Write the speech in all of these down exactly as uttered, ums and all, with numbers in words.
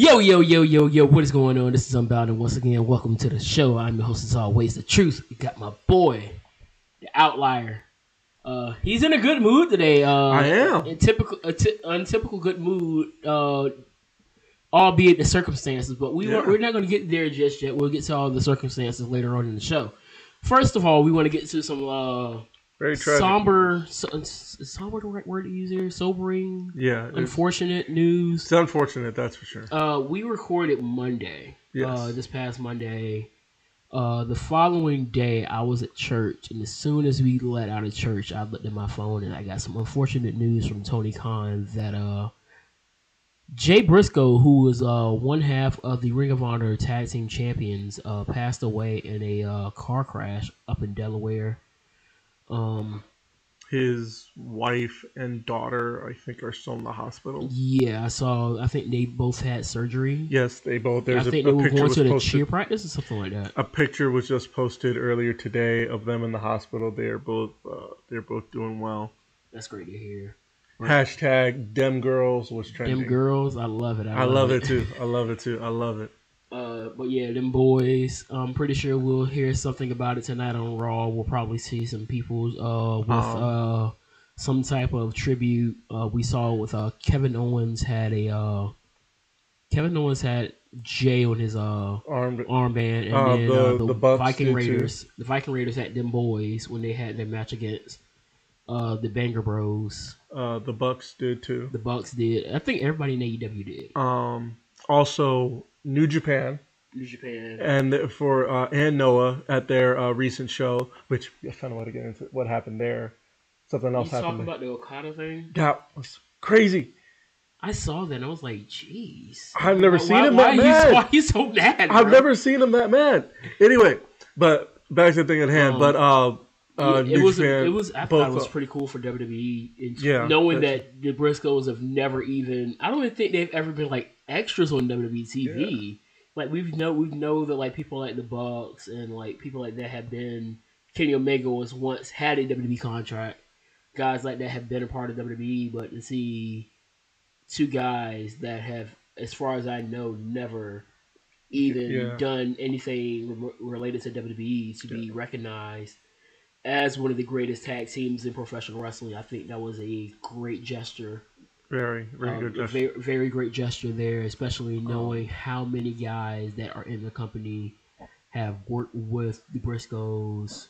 Yo, yo, yo, yo, yo, what is going on? This is Unbound, and once again, welcome to the show. I'm your host, as always, The Truth. We got my boy, The Outlier. Uh, he's in a good mood today. Uh, I am. In typical, a t- untypical good mood, uh, albeit the circumstances, but we yeah. were, we're not going to get there just yet. We'll get to all the circumstances later on in the show. First of all, we want to get to some uh, very tragic. somber, so, is somber the right word to use here? Sobering, yeah, unfortunate it's, news. It's unfortunate, that's for sure. Uh, we recorded Monday, yes. uh, this past Monday. Uh, the following day, I was at church, and as soon as we let out of church, I looked at my phone, and I got some unfortunate news from Tony Khan that uh, Jay Briscoe, who was uh, one half of the Ring of Honor Tag Team Champions, uh, passed away in a uh, car crash up in Delaware. Um, His wife and daughter, I think, are still in the hospital. Yeah, I saw. I think they both had surgery. Yes, they both. There's I think a, a they were going to the cheer practice or something like that. A picture was just posted earlier today of them in the hospital. They are both. Uh, they're both doing well. That's great to hear. Right. Hashtag Dem Girls was trending. Dem Girls, I love it. I, I love, love it too. I love it too. I love it. Uh, but yeah, them boys. I'm pretty sure we'll hear something about it tonight on Raw. We'll probably see some people uh, with um, uh, some type of tribute. Uh, we saw with uh, Kevin Owens had a uh, Kevin Owens had Jay on his uh, arm, armband, and uh, then the, uh, the, the Bucks Viking Raiders. Too. The Viking Raiders had them boys when they had their match against uh, the Banger Bros. Uh, the Bucks did too. The Bucks did. I think everybody in A E W did. Um, also. New Japan, New Japan, and for uh, and Noah at their uh, recent show, which I kind of want to get into what happened there. Something else you happened. You talking there. about the Okada thing? That was crazy. I saw that and I was like, "Jeez, I've never why, seen why, him that why mad." Why are you so mad? I've bro? never seen him that mad. Anyway, but back to the thing at hand. Um, but uh, uh, it, New it was Japan, a, it was I thought it was pretty cool for W W E, and yeah, knowing that the Briscoes have never even. I don't even think they've ever been like. Extras on W W E T V, yeah. like we've know we know that like people like the Bucks and like people like that have been. Kenny Omega was once had a W W E contract. Guys like that have been a part of W W E, but to see two guys that have, as far as I know, never even yeah. done anything re- related to W W E to yeah. be recognized as one of the greatest tag teams in professional wrestling. I think that was a great gesture. Very, very um, good gesture. Very, very great gesture there, especially knowing um, how many guys that are in the company have worked with the Briscoes.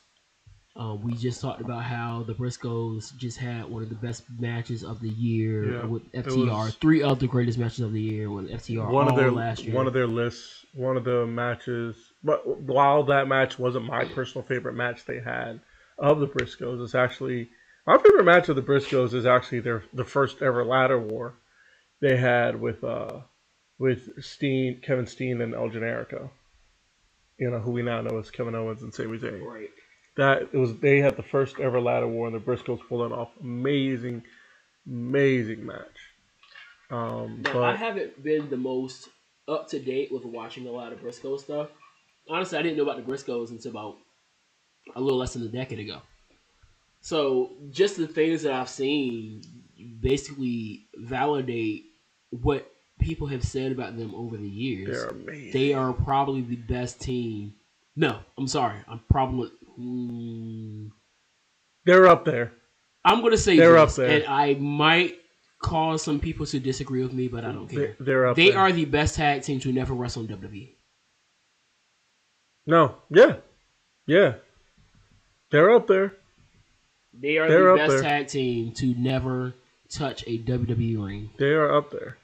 Uh, we just talked about how the Briscoes just had one of the best matches of the year yeah, with F T R. Was, three of the greatest matches of the year with F T R one all of their, last year. One of their lists, one of the matches. But while that match wasn't my personal favorite match they had of the Briscoes, it's actually... My favorite match of the Briscoes is actually their the first ever ladder war they had with uh with Steen, Kevin Steen and El Generico. You know who we now know as Kevin Owens and Sami Zayn. Right. That it was they had the first ever ladder war and the Briscoes pulled it off. Amazing, amazing match. Um, now, but, I haven't been the most up to date with watching a lot of Briscoe stuff. Honestly, I didn't know about the Briscoes until about a little less than a decade ago. So just the things that I've seen basically validate what people have said about them over the years. They're amazing. They are probably the best team. No, I'm sorry. I'm probably mm, they're up there. I'm gonna say they're this, up there, and I might cause some people to disagree with me, but I don't care. They're, they're up. They there. are the best tag team to never wrestle in W W E. No, yeah, yeah, they're up there. They are They're the best tag team to never touch a W W E ring. They are up there.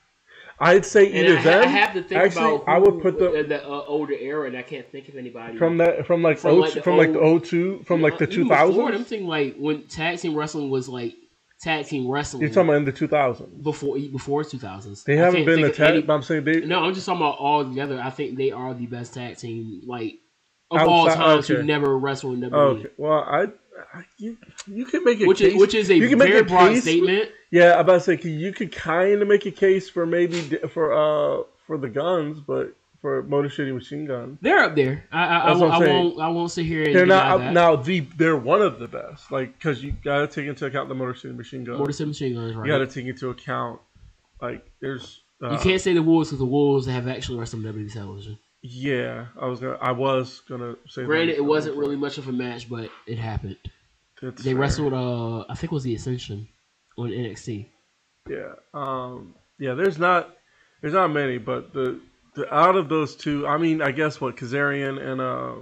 I'd say either that. I, I have to think actually, about who, I would put the, the uh, older era, and I can't think of anybody from that from like from, o, like, the from old, like the old two from like the two thousands. I'm thinking like when tag team wrestling was like tag team wrestling. You're talking about in the two thousands before before two thousands. They haven't been the tag. But I'm saying they. No, I'm just talking about all together. I think they are the best tag team like of outside, all time okay. to never wrestle in W W E. Okay. Well, I. You, you can make a which case. Is, which is a very a broad case. statement. Yeah, I'm about to say you could kind of make a case for maybe for uh for the guns, but for Motor City Machine Gun, they're up there. I I, I, I won't I won't sit here. And they're not that. now the they're one of the best. Like because you gotta take into account the Motor City Machine Gun. Motor City Machine Gun is right. You gotta take into account like there's Uh, you can't say the Wolves because the Wolves have actually wrestled W W E television. Yeah, I was gonna, I was gonna say. Granted, it wasn't really much of a match, but it happened. That's they fair. Wrestled. Uh, I think it was the Ascension on N X T. Yeah, um, yeah. There's not, there's not many, but the, the out of those two, I mean, I guess what Kazarian and uh,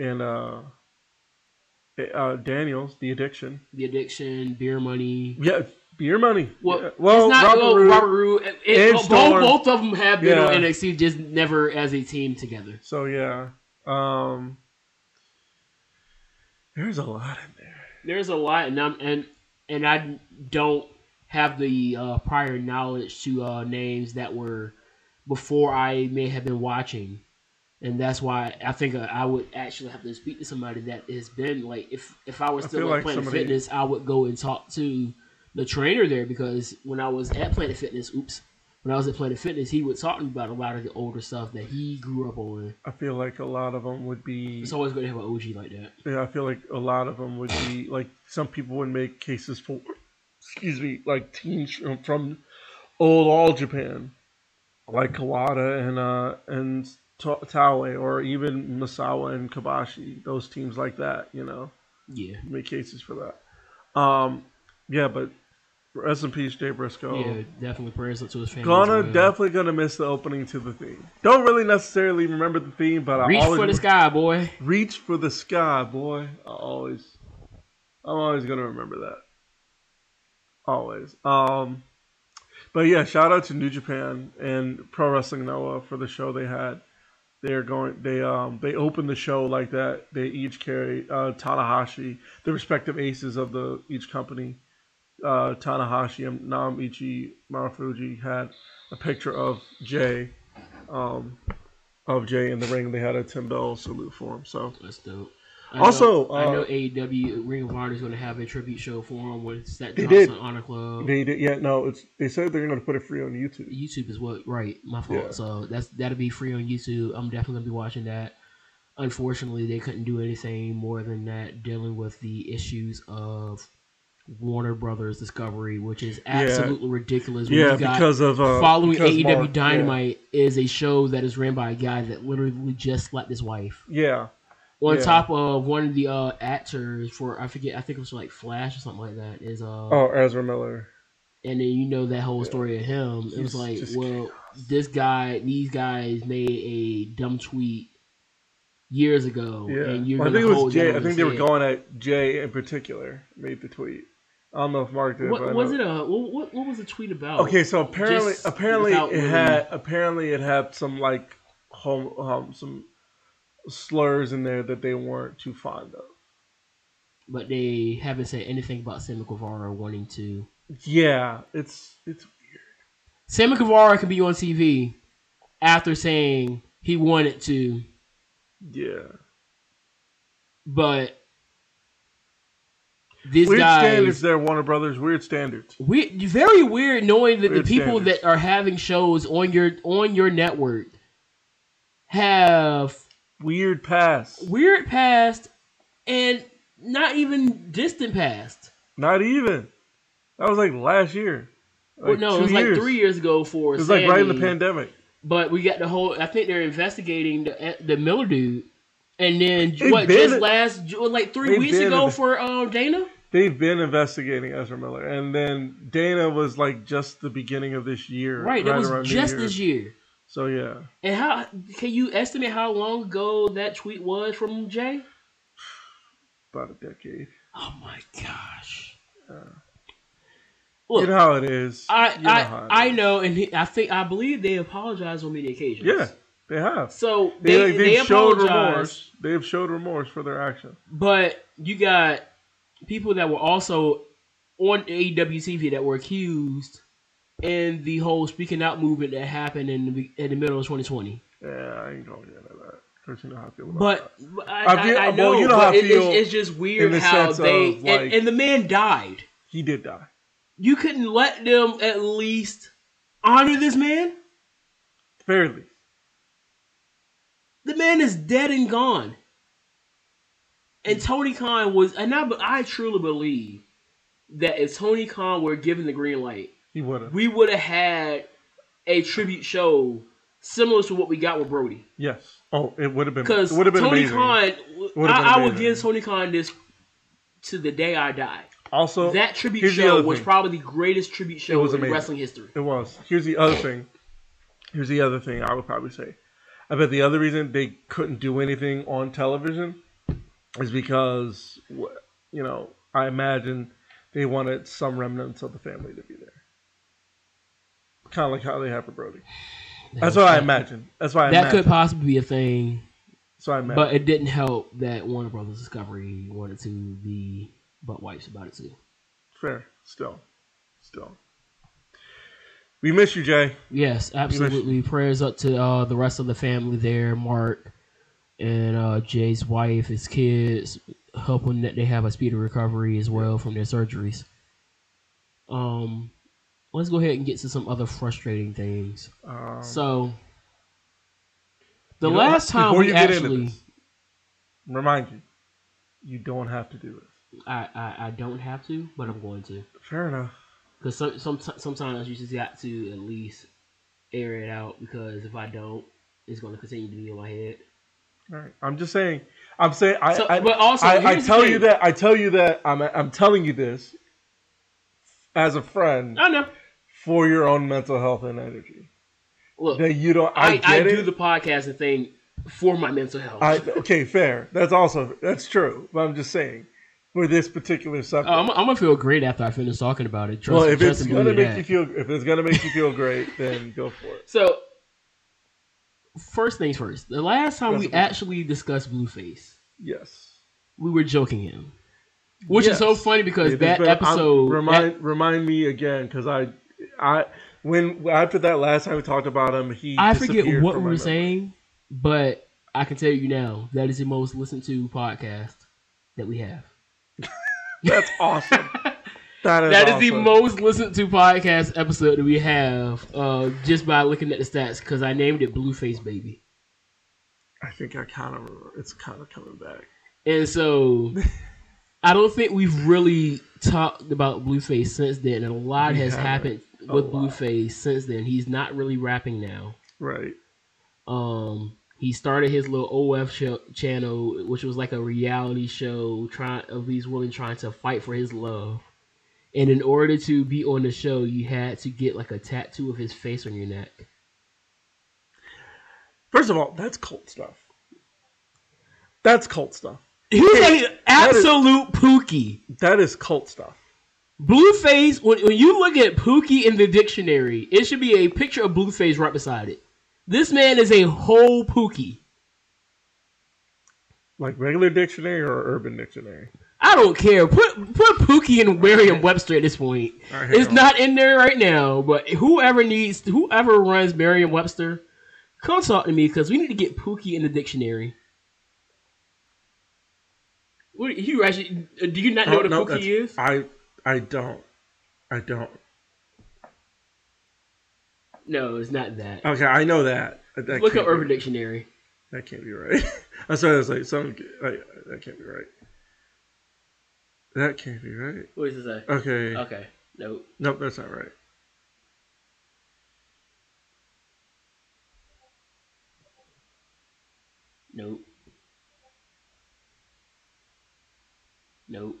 and uh, uh, Daniels, the Addiction, the Addiction, Beer Money. Yeah. Beer Money. Well, yeah. well it's not Robert Roode. Both, both of them have been yeah. on N X T, just never as a team together. So, yeah. Um, there's a lot in there. There's a lot, and, I'm, and, and I don't have the uh, prior knowledge to uh, names that were before I may have been watching. And that's why I think I would actually have to speak to somebody that has been, like, if, if I was still at like Planet somebody... Fitness, I would go and talk to the trainer there, because when I was at Planet Fitness, oops, when I was at Planet Fitness, he was talking about a lot of the older stuff that he grew up on. I feel like a lot of them would be... It's always going to have an O G like that. Yeah, I feel like a lot of them would be... Like, some people would make cases for, excuse me, like teams from, from old All Japan, like Kawada and, uh, and Taue, or even Misawa and Kobashi, those teams like that, you know? Yeah. Make cases for that. Um, yeah, but... Rest in peace, Jay Briscoe. Yeah, definitely prayers up to his family. Gonna well. definitely gonna miss the opening to the theme. Don't really necessarily remember the theme, but I reach always for the re- sky, boy. Reach for the sky, boy. I always, I'm always gonna remember that. Always. Um, but yeah, shout out to New Japan and Pro Wrestling Noah for the show they had. They're going. They um. They opened the show like that. They each carry uh, Tanahashi, the respective aces of the each company. Uh, Tanahashi and Naomichi Marufuji had a picture of Jay, um, of Jay in the ring. They had a ten bell salute for him. So that's dope. I also, know, uh, I know A E W Ring of Honor is going to have a tribute show for him. What's that? They Johnson did. Honor Club. They did. Yeah, no. It's they said they're going to put it free on YouTube. YouTube is what, right? My fault. Yeah. So that's that'll be free on YouTube. I'm definitely going to be watching that. Unfortunately, they couldn't do anything more than that, dealing with the issues of Warner Brothers Discovery, which is absolutely yeah. ridiculous. When yeah, got, because of uh, following because A E W Mark, Dynamite yeah. is a show that is ran by a guy that literally just slapped his wife. Yeah, on yeah. top of one of the uh, actors for I forget, I think it was like Flash or something like that. Is uh, oh Ezra Miller, and then you know that whole story yeah. of him. It was it's like, well, chaos. This guy, these guys made a dumb tweet years ago, yeah. and you're well, I think it was Jay. I think head. They were going at Jay in particular. Made the tweet. I don't know if Mark did. What but was it? A what? What was the tweet about? Okay, so apparently, Just apparently it women. had apparently it had some like home um, some slurs in there that they weren't too fond of. But they haven't said anything about Sammy Guevara wanting to. Yeah, it's it's weird. Sammy Guevara could be on T V after saying he wanted to. Yeah. But. These weird guys, standards there, Warner Brothers. Weird standards. Weird, very weird knowing that weird the people standards. that are having shows on your on your network have weird past, weird past, and not even distant past. Not even. That was like last year. Like well, no, it was years. like three years ago. For it was Sandy, like right in the pandemic. But we got the whole. I think they're investigating the the Miller dude, and then they've what? Just a, last like three weeks ago a, for um, Dana. They've been investigating Ezra Miller, and then Dana was like just the beginning of this year. Right, that right was just year. this year. So yeah. And how can you estimate how long ago that tweet was from Jay? About a decade. Oh my gosh. Yeah. Look, you know how it is. I you know I, know, I, know and he, I think I believe they apologized on many occasions. Yeah. They have. So they, they, they've they showed remorse. They have showed remorse for their action. But you got people that were also on A E W T V that were accused in the whole speaking out movement that happened in the in the middle of twenty twenty. Yeah, I ain't going to get into that. Because you know how I feel about but, that. But I, I, feel, I know, well, you know how I feel it's, it's just weird the how they... Like, and, and the man died. He did die. You couldn't let them at least honor this man? Fairly. The man is dead and gone. And Tony Khan was, and I, I truly believe that if Tony Khan were given the green light, he would have. We would have had a tribute show similar to what we got with Brody. Yes. Oh, it would have been. Because Tony amazing. Khan, I, I would give Tony Khan this to the day I die. Also, that tribute show was thing. probably the greatest tribute show in amazing. wrestling history. It was. Here's the other thing. Here's the other thing I would probably say. I bet the other reason they couldn't do anything on television is because, you know, I imagine they wanted some remnants of the family to be there. Kind of like how they have for Brody. That's what I imagine. That's why I imagine. That could possibly be a thing. So I imagine. But it didn't help that Warner Brothers Discovery wanted to be butt wipes about it too. Fair. Still. Still. We miss you, Jay. Yes, absolutely. Prayers up to uh, the rest of the family there, Mark and uh, Jay's wife, his kids, hoping that they have a speedy recovery as well from their surgeries. Um, let's go ahead and get to some other frustrating things. Um, so, the last time we actually... This, remind you, you don't have to do this. I, I, I don't have to, but I'm going to. Fair enough. Because some, some, sometimes you just got to at least air it out, because if I don't, it's going to continue to be in my head. All right. I'm just saying. I'm saying. I, so, I, but also, I, I tell you that. I tell you that. I'm. I'm telling you this as a friend. I know. For your own mental health and energy. Look, that you don't. I, I, get I do it. the podcasting thing for my mental health. I, okay, fair. That's also that's true. But I'm just saying. For this particular subject, uh, I'm, I'm gonna feel great after I finish talking about it. Trust, well, if it's gonna make that. you feel, if it's gonna make you feel great, then go for it. So, first things first. The last time That's we actually discussed Blueface, yes, we were joking him, which yes. is so funny because yeah, that been, episode I'm, remind that, remind me again because I I when after that last time we talked about him, he I forget what we were memory. saying, but I can tell you now that is the most listened to podcast that we have. That's awesome. That is, that is awesome. The most listened to podcast episode that we have, uh, just by looking at the stats, because I named it Blueface Baby. I think I kind of remember. It's kind of coming back. And so I don't think we've really talked about Blueface since then. And a lot we has happened with lot. Blueface since then. He's not really rapping now. Right. Um... He started his little O F show, channel, which was like a reality show trying of these women trying to fight for his love. And in order to be on the show, you had to get like a tattoo of his face on your neck. First of all, that's cult stuff. That's cult stuff. He was hey, like an absolute that is, pookie. That is cult stuff. Blueface, when, when you look at pookie in the dictionary, it should be a picture of Blueface right beside it. This man is a whole pookie. Like regular dictionary or urban dictionary? I don't care. Put put pookie in Merriam-Webster at this point. Right, it's on. not in there right now, but whoever needs, whoever runs Merriam-Webster, come talk to me because we need to get pookie in the dictionary. What you actually? Do you not know oh, what a no, pookie is? I I don't. I don't. No, it's not that. Okay, I know that. that Look at Urban Dictionary. That can't be right. I'm sorry, I was like, something, like, that can't be right. That can't be right. What does it say? Okay. Okay. Nope. Nope, that's not right. Nope. Nope.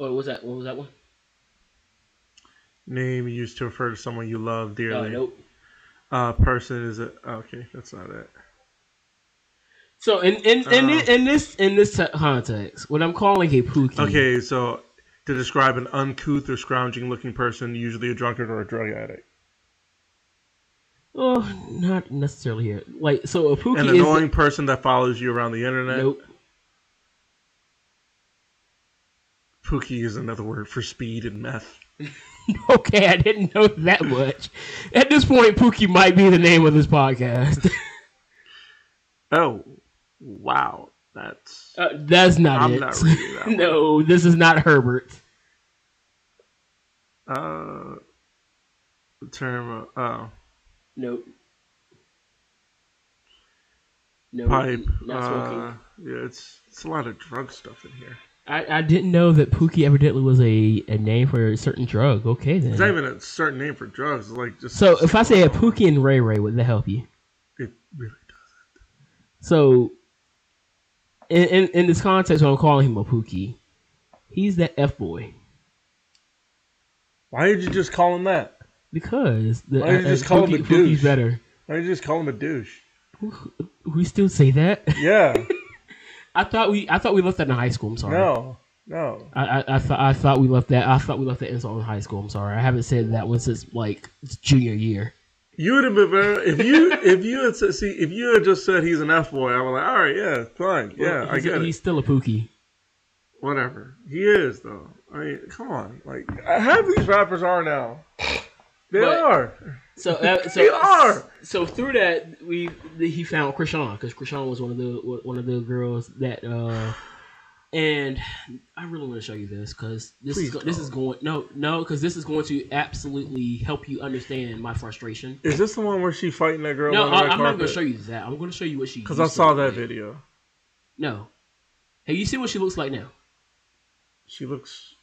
Oh, what was that? What was that one? Name used to refer to someone you love dearly. Uh, nope. Uh, person is a okay. That's not it. So in in in, uh, in this in this context, what I'm calling a pookie. Okay, so to describe an uncouth or scrounging looking person, usually a drunkard or a drug addict. Oh, not necessarily here. Like so, a pookie. An annoying is, person that follows you around the internet. Nope. Pookie is another word for speed and meth. Okay, I didn't know that much. At this point, Pookie might be the name of this podcast. Oh, wow. That's uh, that's not I'm it. Not reading that no, one. This is not Herbert. Uh, the term, uh, oh. Nope. No, nope. Pipe. Not smoking. Uh, yeah, it's, it's a lot of drug stuff in here. I, I didn't know that Pookie evidently was a, a name for a certain drug. Okay, then. It's not even a certain name for drugs. It's like just so if I say a Pookie and Ray Ray, would that help you? It really doesn't. So, in, in, in this context, when I'm calling him a Pookie, he's that F-boy. Why did you just call him that? Because. The, Why did you just uh, call Pookie, him a douche? Pookie's better. Why did you just call him a douche? We still say that? Yeah. I thought we I thought we left that in high school. I'm sorry. No, no. I I, I thought I thought we left that I thought we left that insult in high school. I'm sorry. I haven't said that one since like junior year. You would have been better if you if you had said, see if you had just said he's an F boy. I was like, all right, yeah, fine, yeah, well, I get a, it. He's still a Pookie. Whatever. He is though. I mean, come on, like half these rappers are now. They but, are. So, uh, so they are. So through that, we he found Krishan because Krishan was one of the one of the girls that. Uh, and I really want to show you this because this Please is go, this is going no no because this is going to absolutely help you understand my frustration. Is this the one where she fighting that girl? No, on I, I'm carpet? Not going to show you that. I'm going to show you what she. Because I saw that like. video. No. Hey, you see what she looks like now? She looks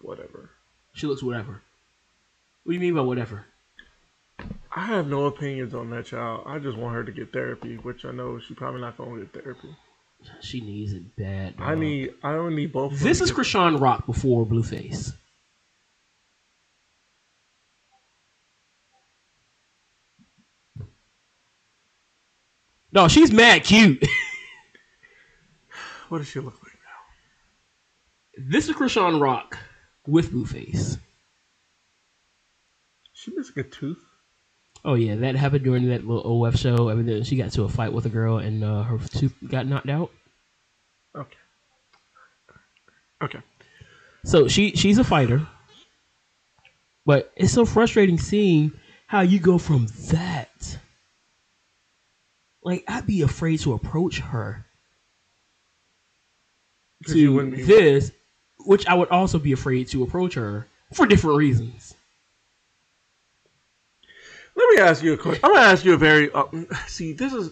whatever. She looks whatever. What do you mean by whatever? I have no opinions on that child. I just want her to get therapy, which I know she's probably not going to get therapy. She needs it bad. Dog. I need. I don't need both. This is Krishan Rock before Blueface. No, she's mad cute. What does she look like now? This is Krishan Rock with Blueface. She missing a tooth. Oh yeah, that happened during that little O F show. I mean, she got into a fight with a girl, and uh, her tooth got knocked out. Okay. Okay. So she she's a fighter, but it's so frustrating seeing how you go from that. Like I'd be afraid to approach her. To this, which I would also be afraid to approach her for different reasons. Let me ask you a question. I'm gonna ask you a very uh, see. This is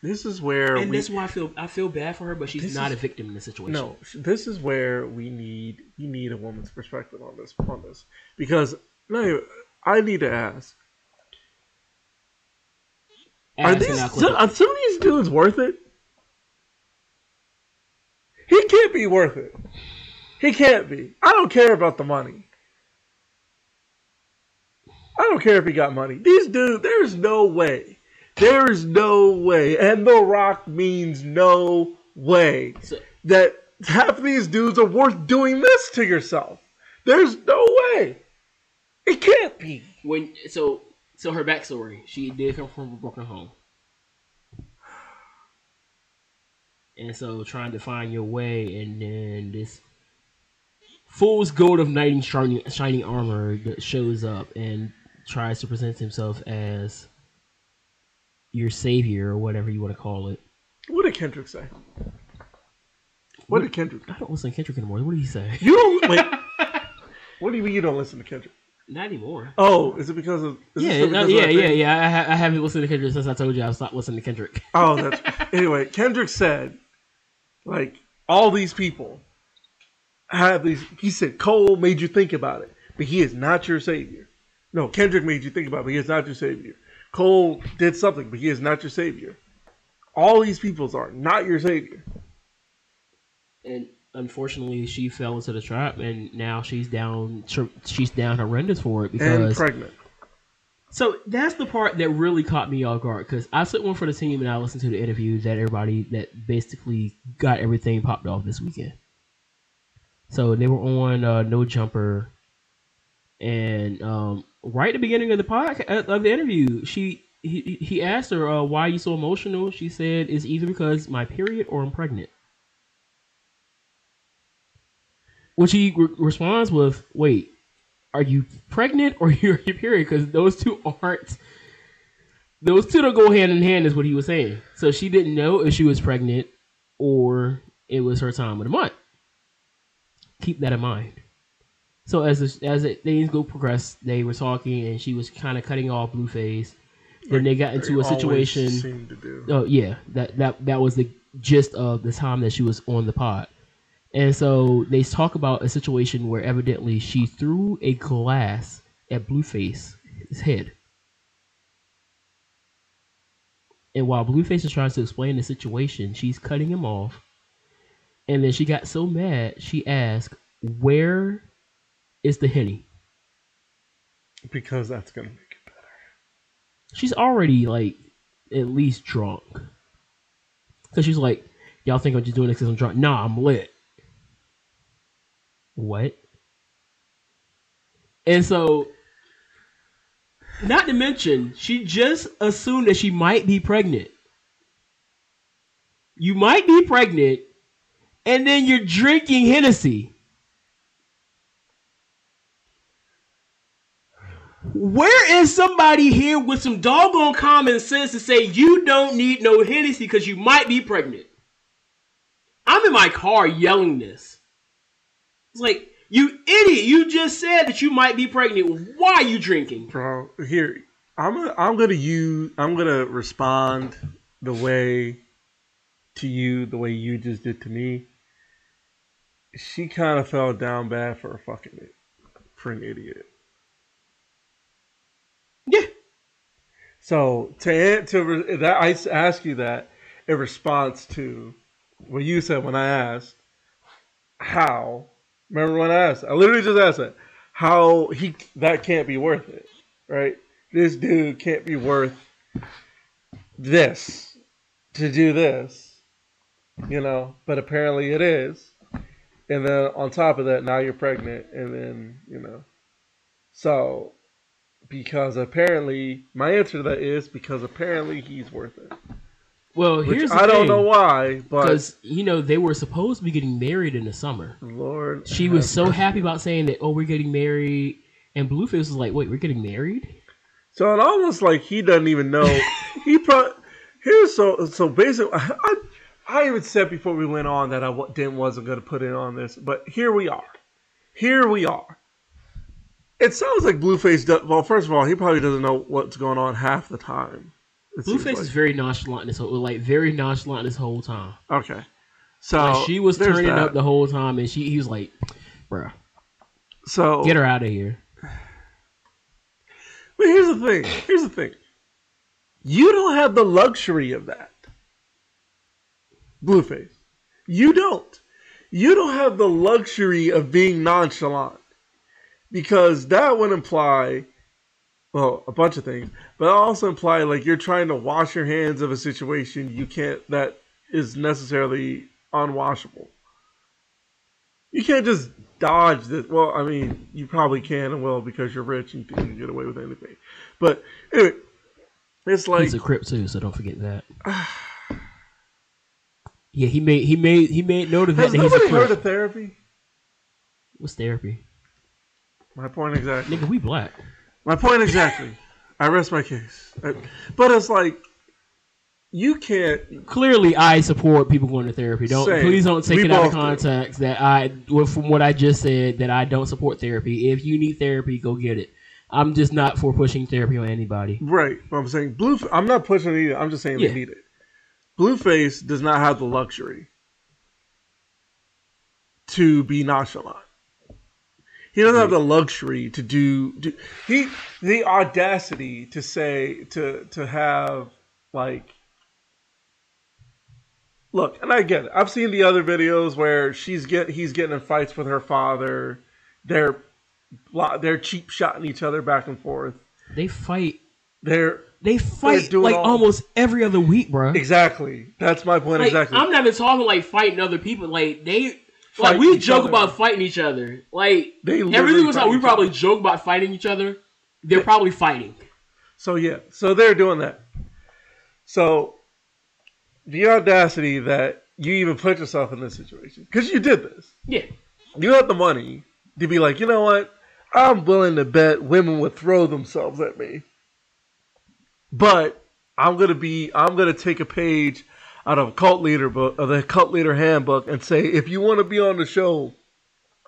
this is where and we, this is why I feel I feel bad for her, but she's not is, a victim in this situation. No, this is where we need we need a woman's perspective on this on this because no, I need to ask. ask are these some, are some of these dudes worth it? He can't be worth it. He can't be. I don't care about the money. I don't care if he got money. These dudes, there's no way. There's no way. And The Rock means no way so, that half of these dudes are worth doing this to yourself. There's no way. It can't be. When so so her backstory, she did come from a broken home. And so trying to find your way and then this fool's gold of knight in shining, shining armor that shows up and tries to present himself as your savior or whatever you want to call it. What did Kendrick say? What, what did Kendrick? I don't listen to Kendrick anymore. What did he say? You don't. Wait. What do you mean you don't listen to Kendrick? Not anymore. Oh, is it because of? Is yeah, it because no, yeah, of yeah, yeah. I, ha I haven't listened to Kendrick since I told you I stopped listening to Kendrick. Oh, that's anyway. Kendrick said, like all these people have these. He said Cole made you think about it, but he is not your savior. No, Kendrick made you think about it, but he is not your savior. Cole did something, but he is not your savior. All these peoples are not your savior. And unfortunately, she fell into the trap, and now she's down. She's down horrendous for it because and pregnant. So that's the part that really caught me off guard because I sent one for the team, and I listened to the interview that everybody that basically got everything popped off this weekend. So they were on uh, No Jumper, and um, right at the beginning of the podcast of the interview, she he he asked her uh, why are you so emotional. She said it's either because my period or I'm pregnant. Which he re responds with, "Wait, are you pregnant or your period? Because those two aren't. Those two don't go hand in hand," is what he was saying. So she didn't know if she was pregnant or it was her time of the month. Keep that in mind. So as the, as it, things go progress, they were talking, and she was kind of cutting off Blueface. Then they got into they a situation. Seem to do. Oh yeah, that that that was the gist of the time that she was on the pod. And so they talk about a situation where evidently she threw a glass at Blueface's head. And while Blueface is trying to explain the situation, she's cutting him off. And then she got so mad, she asked, "Where is the Henny?" Because that's going to make it better. She's already, like, at least drunk. Because she's like, "Y'all think I'm just doing this because I'm drunk? Nah, I'm lit." What? And so, not to mention, she just assumed that she might be pregnant. You might be pregnant, and then you're drinking Hennessy. Where is somebody here with some doggone common sense to say you don't need no Hennessy because you might be pregnant? I'm in my car yelling this. It's like, you idiot, you just said that you might be pregnant. Why are you drinking? Bro, here, I'm gonna, I'm gonna use, I'm gonna respond the way to you, the way you just did to me. She kind of fell down bad for a fucking, for an idiot. Yeah. So to to that, I ask you that in response to what you said when I asked how. Remember when I asked? I literally just asked that. How he that can't be worth it, right? This dude can't be worth this to do this, you know. But apparently it is. And then on top of that, now you're pregnant, and then you know. So because apparently my answer to that is because apparently he's worth it. Well, Which here's the I thing. don't know why, but because you know they were supposed to be getting married in the summer. Lord, she was so mercy. happy about saying that. Oh, we're getting married, and Blueface was like, "Wait, we're getting married?" So it almost like he doesn't even know. he pro here's so so basically. I, I even said before we went on that I didn't wasn't going to put in on this, but here we are. Here we are. It sounds like Blueface. Does, well, first of all, he probably doesn't know what's going on half the time. It Blueface like. is very nonchalant this whole like very nonchalant this whole time. Okay, so like she was turning that. up the whole time, and she he was like, "Bruh, so get her out of here." But here's the thing. Here's the thing. You don't have the luxury of that, Blueface. You don't. You don't have the luxury of being nonchalant, because that would imply. Well, a bunch of things, but also imply like you're trying to wash your hands of a situation you can't that is necessarily unwashable. You can't just dodge this. Well, I mean, you probably can and will because you're rich and you can get away with anything. But anyway, it's like he's a Crip too, so don't forget that. yeah, he made he made he made note of that. Has that nobody he's a Crip. heard of therapy? What's therapy? My point exactly. Nigga, we black. My point exactly. I rest my case. I, but it's like, you can't... Clearly, I support people going to therapy. Don't same. Please don't take we it out of context do. that I, well, from what I just said, that I don't support therapy. If you need therapy, go get it. I'm just not for pushing therapy on anybody. Right. But I'm saying, Blue, I'm not pushing it either. I'm just saying yeah. they need it. Blueface does not have the luxury to be nonchalant. He doesn't have the luxury to do, do he the audacity to say to to have like look, and I get it. I've seen the other videos where she's get he's getting in fights with her father. They're they're cheap shotting each other back and forth. They fight. They're they fight they're doing like all, almost every other week, bro. Exactly. That's my point. Like, exactly. I'm not even talking like fighting other people. Like they. Like, we joke other. about fighting each other. Like, they everything was like, we probably other. joke about fighting each other. They're yeah. probably fighting. So, yeah. So, they're doing that. So, the audacity that you even put yourself in this situation. Because you did this. Yeah. You had the money to be like, you know what? I'm willing to bet women would throw themselves at me. But I'm going to be, I'm going to take a page out of a cult leader book, of the cult leader handbook, and say if you want to be on the show,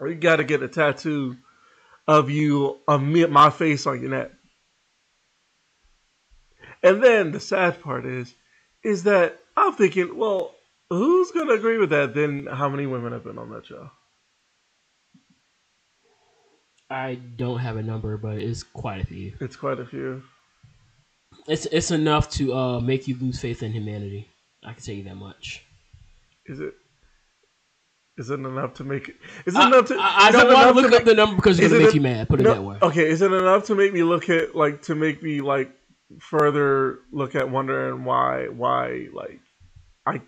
or you got to get a tattoo of you, of me, my face on your neck. And then the sad part is, is that I'm thinking, well, Who's going to agree with that? Then how many women have been on that show? I don't have a number, but it's quite a few. It's quite a few. It's it's enough to uh, make you lose faith in humanity. I can tell you that much. Is it? Is it enough to make it? Is it I, enough to? I, I don't want to look up make, the number because it's gonna make it, you mad. Put it no, that way. Okay, is it enough to make me look at like to make me like further look at wondering why why like I,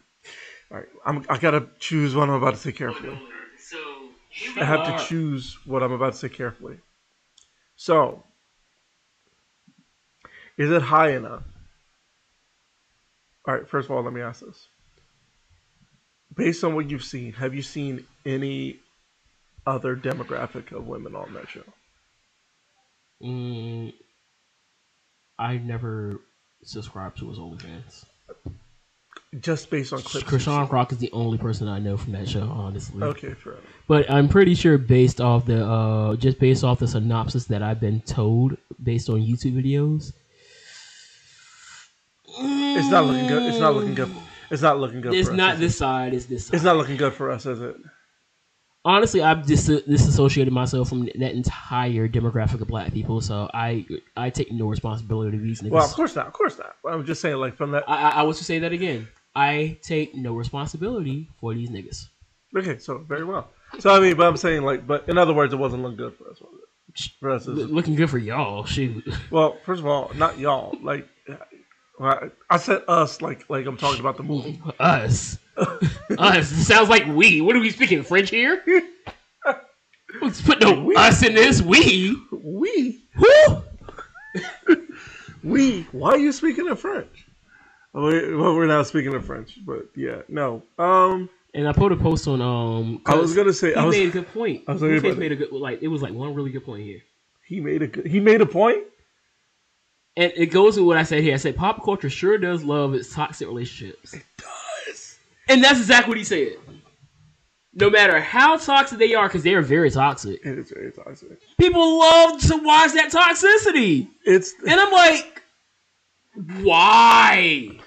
right, I'm I gotta choose what I'm about to say carefully. So I have are. to choose what I'm about to say carefully. So, is it high enough? All right. First of all, let me ask this. Based on what you've seen, have you seen any other demographic of women on that show? Mm, I never subscribed to his OnlyFans. Just based on clips. Krishan Rock is the only person I know from that show, honestly. Okay, fair enough. But I'm pretty sure based off the uh, just based off the synopsis that I've been told based on YouTube videos. It's not looking good. It's not looking good. It's not looking good. It's for not us, this it? side. It's this side. It's not looking good for us, is it? Honestly, I've dis- disassociated myself from that entire demographic of black people, so I I take no responsibility to these niggas. Well, of course not. Of course not. I'm just saying, like from that. I, I, I was to say that again. I take no responsibility for these niggas. Okay, so very well. So I mean, but I'm saying, like, but in other words, it wasn't looking good for us. Was it? For us, L- looking good for y'all. Shoot. Well, first of all, not y'all. Like. I said us like like I'm talking about the movie. Us. Us. It sounds like we. What are we speaking? French here? Let's put no we. Us in this. We. We. Who? We. Why are you speaking in French? Well, we're not speaking in French, but yeah, no. Um. And I put a post on. Um. I was gonna say. He I was, made a good point. I was made that. a good like. It was like one really good point here. He made a good. He made a point. And it goes with what I said here. I said pop culture sure does love its toxic relationships. It does. And that's exactly what he said. No matter how toxic they are, because they are very toxic. It is very toxic. People love to watch that toxicity. It's And I'm like, why?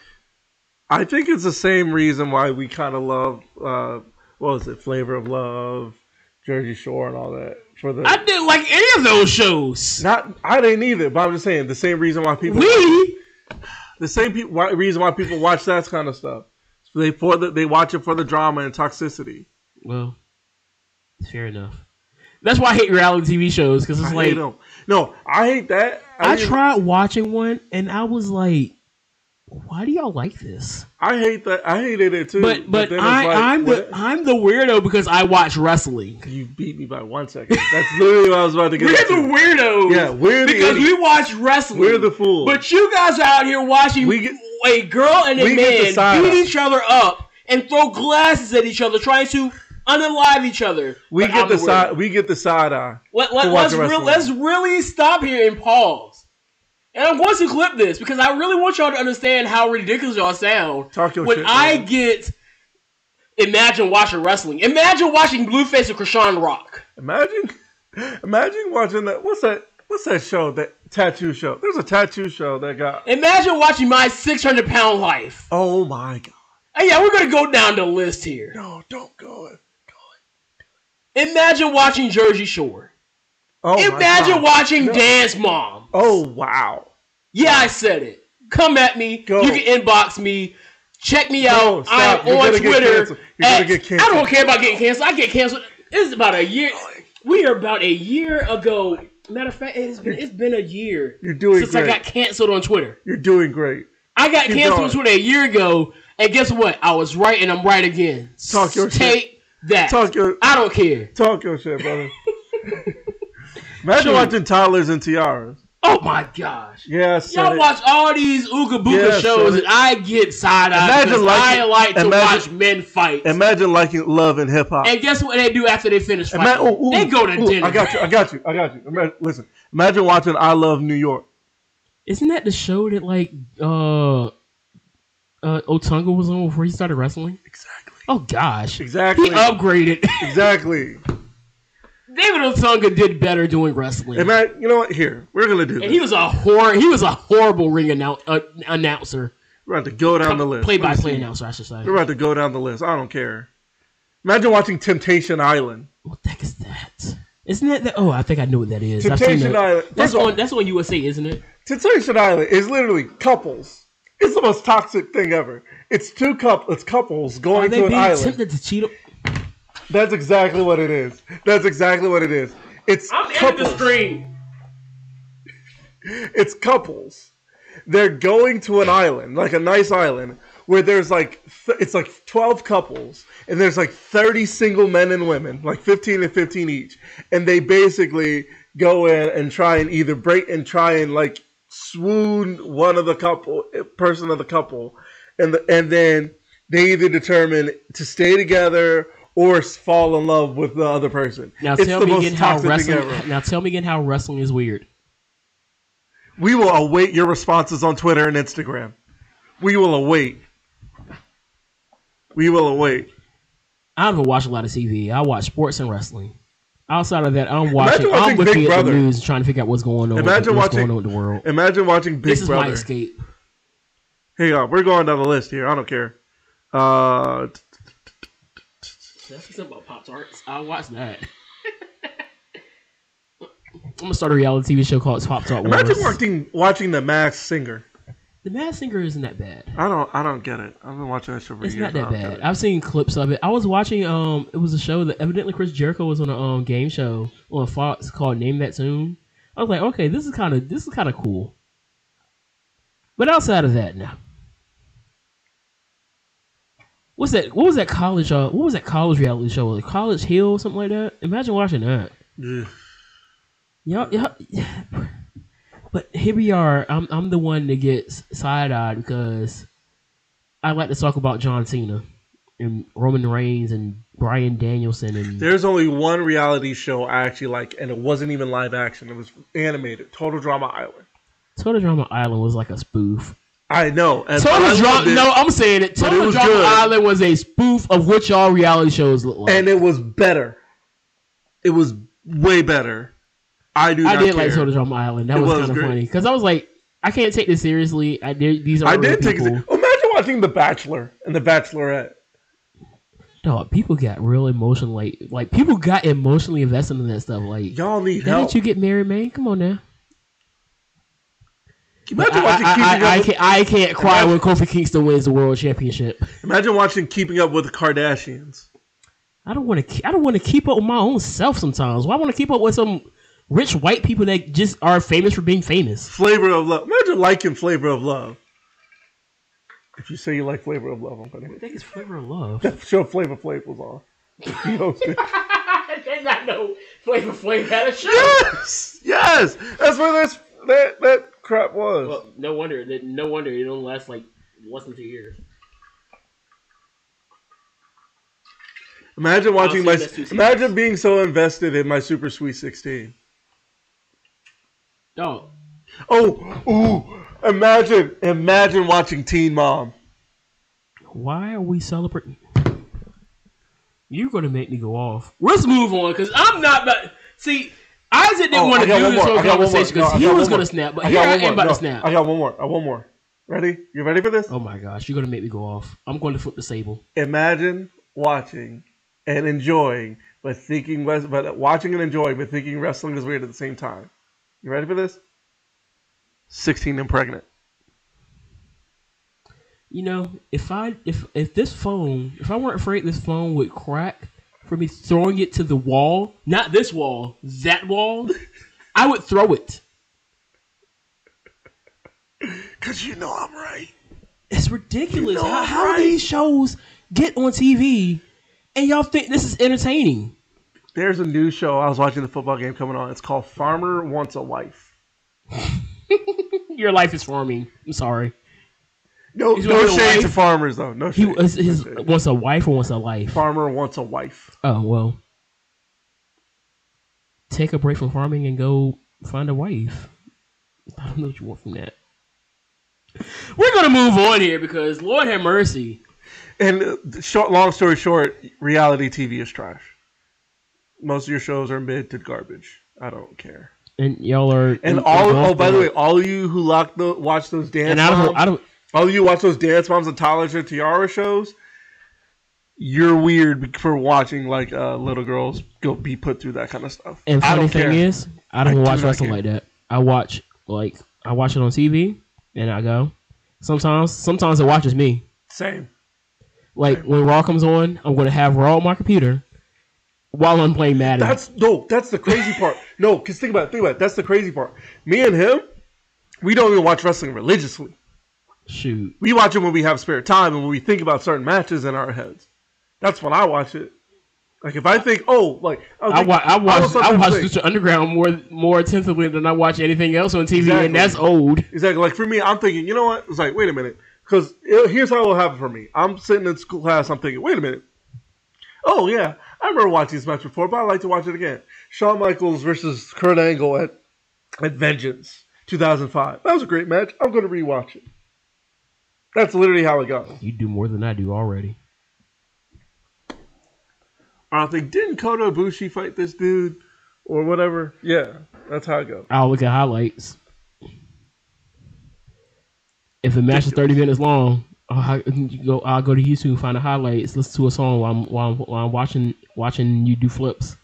I think it's the same reason why we kind of love, uh, what was it, Flavor of Love, Jersey Shore and all that. The, I didn't like any of those shows. Not I didn't either, but I'm just saying the same reason why people we the same pe- why, reason why people watch that kind of stuff. So they for the, they watch it for the drama and toxicity. Well, fair enough. That's why I hate reality T V shows because it's I like hate them. No, I hate that. I, I hate tried them. watching one and I was like, why do y'all like this? I hate that. I hated it too. But but, but I, like, I'm what? the I'm the weirdo because I watch wrestling. You beat me by one second. That's literally what I was about to get. We're to. the weirdos. Yeah, we're because the we watch wrestling. We're the fools. But you guys are out here watching get, a girl and a man beat each other up and throw glasses at each other, trying to unalive each other. We get the, the side. We get the side eye. Let, let, let's re- let's really stop here and pause. And I'm going to clip this because I really want y'all to understand how ridiculous y'all sound. Talk your when shit, I man. get, imagine watching wrestling. Imagine watching Blueface and Krishan Rock. Imagine, imagine watching that. What's that? What's that show? That tattoo show. There's a tattoo show that got. Imagine watching My six hundred pound Life. Oh my god. Hey, yeah, we're gonna go down the list here. No, don't go. Go. Imagine watching Jersey Shore. Oh Imagine watching no. Dance Moms. Oh, wow. Yeah, I said it. Come at me. Go. You can inbox me. Check me Go. out. Stop. I'm You're on Twitter. You're at, get I don't care about getting canceled. I get canceled. This is about a year. We are about a year ago. Matter of fact, it's been, it's been a year You're doing since great. I got canceled on Twitter. You're doing great. I got Keep canceled going. on Twitter a year ago, and guess what? I was right, and I'm right again. Talk your Take shit. that. Talk your, I don't care. Talk your shit, brother. Imagine sure. watching toddlers and tiaras. Oh my gosh! Yes, yeah, y'all it. watch all these ooga booga yeah, shows, and I get side eyed because liking, I like to imagine, watch men fight. Imagine liking Love and Hip Hop. And guess what they do after they finish fighting? Ima- ooh, ooh, they go to ooh, dinner. I got you. I got you. I got you. Imagine, listen, imagine watching I Love New York. Isn't that the show that like uh, uh, Otunga was on before he started wrestling? Exactly. Oh gosh. Exactly. He upgraded. Exactly. David Otunga did better doing wrestling. And I, you know what? Here, we're gonna do. And this. he was a hor- He was a horrible ring annou- uh, announcer. We're about to go down the list. Play-by-play announcer, I should say. We're about to go down the list. I don't care. Imagine watching Temptation Island. What the heck is that? Isn't that the, oh, I think I know what that is. Temptation that. Island. That's on, that's on U S A, isn't it? Temptation Island is literally couples. It's the most toxic thing ever. It's two couples, it's couples going to an island. Are they being tempted to cheat? That's exactly what it is. That's exactly what it is. It's I'm in the stream. It's couples. They're going to an island, like a nice island, where there's like th it's like twelve couples, and there's like thirty single men and women, like fifteen and fifteen each, and they basically go in and try and either break and try and like swoon one of the couple person of the couple, and the, and then they either determine to stay together or fall in love with the other person. Now it's tell the me most again how wrestling. Now tell me again how wrestling is weird. We will await your responses on Twitter and Instagram. We will await. We will await. I don't watch a lot of T V. I watch sports and wrestling. Outside of that, I'm watching. watching I'm looking Big at Brother. the news, trying to figure out what's going on. Imagine what's watching, going on with the world. Imagine watching Big Brother. This is Brother. my escape. Hang on, we're going down the list here. I don't care. Uh, That's something about Pop Tarts. I watch that. I'm gonna start a reality T V show called Pop Tart Wars. Imagine watching watching The Masked Singer. The Masked Singer isn't that bad. I don't. I don't get it. I've been watching that show for it's years. It's not that bad. I've seen clips of it. I was watching. Um, it was a show that evidently Chris Jericho was on a um game show on Fox called Name That Tune. I was like, okay, this is kind of this is kind of cool. But outside of that, no. What's that? What was that college? Uh, what was that college reality show? Like College Hill or something like that? Imagine watching that. Yeah. Y'all, y'all, yeah. But here we are. I'm I'm the one that gets side eyed because I like to talk about John Cena and Roman Reigns and Bryan Danielson. And there's only one reality show I actually like, and it wasn't even live action. It was animated. Total Drama Island. Total Drama Island was like a spoof. I know. And Total Drama. No, I'm saying it. Total Drama Island was a spoof of what y'all reality shows look like, and it was better. It was way better. I do. I did like Total Drama Island. That was kind of funny because I was like, I can't take this seriously. I did. These are. I did take it. Imagine watching The Bachelor and The Bachelorette. No, people got real emotional. Like, like people got emotionally invested in that stuff. Like, y'all need help. Didn't you get married, man? Come on now. Imagine I, watching I, Keeping I, Up I, with... can't, I can't cry imagine... when Kofi Kingston wins the world championship. Imagine watching Keeping Up with the Kardashians. I don't want to. I don't want to keep up with my own self sometimes. Why well, want to keep up with some rich white people that just are famous for being famous? Flavor of Love. Imagine liking Flavor of Love. If you say you like Flavor of Love, I'm gonna. I think it's Flavor of Love. That show Flavor Flav was on. You know what I'm saying? I did not know Flavor Flav had a show. Yes, yes. That's where that's that that. crap was. Well, no wonder. No wonder it don't last like less than two years. Imagine watching my. Imagine being so invested in my Super Sweet sixteen. Oh. Oh. Ooh. Imagine. Imagine watching Teen Mom. Why are we celebrating? You're gonna make me go off. Let's move on, cause I'm not. See. Isaac didn't oh, want to do this whole conversation because no, he was going to snap, but I here I am about no, to snap. I got one more. I got one more. Ready? You ready for this? Oh, my gosh. You're going to make me go off. I'm going to flip the sable. Imagine watching and enjoying, but thinking but watching and enjoying, but thinking wrestling is weird at the same time. You ready for this? sixteen and pregnant. You know, if I if if this phone, if I weren't afraid this phone would crack, for me throwing it to the wall, not this wall, that wall, I would throw it. Because you know I'm right. It's ridiculous. You know how how right. do these shows get on T V and y'all think this is entertaining? There's a new show. I was watching the football game coming on. It's called Farmer Wants a Wife. Your life is farming. I'm sorry. No, no shade to farmers though. No shade. He his, his, no shade. Wants a wife or wants a life? Farmer wants a wife. Oh well, take a break from farming and go find a wife. I don't know what you want from that. We're gonna move on here because Lord have mercy. And short, long story short, reality T V is trash. Most of your shows are mid to garbage. I don't care. And y'all are. And all. Oh, by the way, all of you who lock the watch those dance. And I don't. I don't. Oh, you watch those Dance Moms and Toddlers and Tiara shows? You're weird for watching like uh, little girls go be put through that kind of stuff. And funny I don't thing care. is, I don't I watch do wrestling care. like that. I watch like I watch it on T V, and I go. Sometimes, sometimes it watches me. Same. Like Same. When Raw comes on, I'm going to have Raw on my computer while I'm playing Madden. That's no. That's the crazy part. No, because think about it. Think about it. That's the crazy part. Me and him, we don't even watch wrestling religiously. Shoot. We watch it when we have spare time and when we think about certain matches in our heads. That's when I watch it. Like if I think, oh, like I, think, I, wa- I watch, I watch Lucha Underground more more intensively than I watch anything else on T V, exactly. And that's old. Exactly. Like for me, I'm thinking, you know what? It's like, wait a minute, because here's how it'll happen for me. I'm sitting in school class. I'm thinking, wait a minute. Oh yeah, I remember watching this match before, but I like to watch it again. Shawn Michaels versus Kurt Angle at at Vengeance two thousand five. That was a great match. I'm going to rewatch it. That's literally how it goes. You do more than I do already. I don't think, didn't Kota Ibushi fight this dude or whatever? Yeah, that's how it goes. I'll look at highlights. If a match is thirty minutes long, I'll go, I'll go to YouTube and find the highlights, listen to a song while I'm, while I'm, while I'm watching, watching you do flips.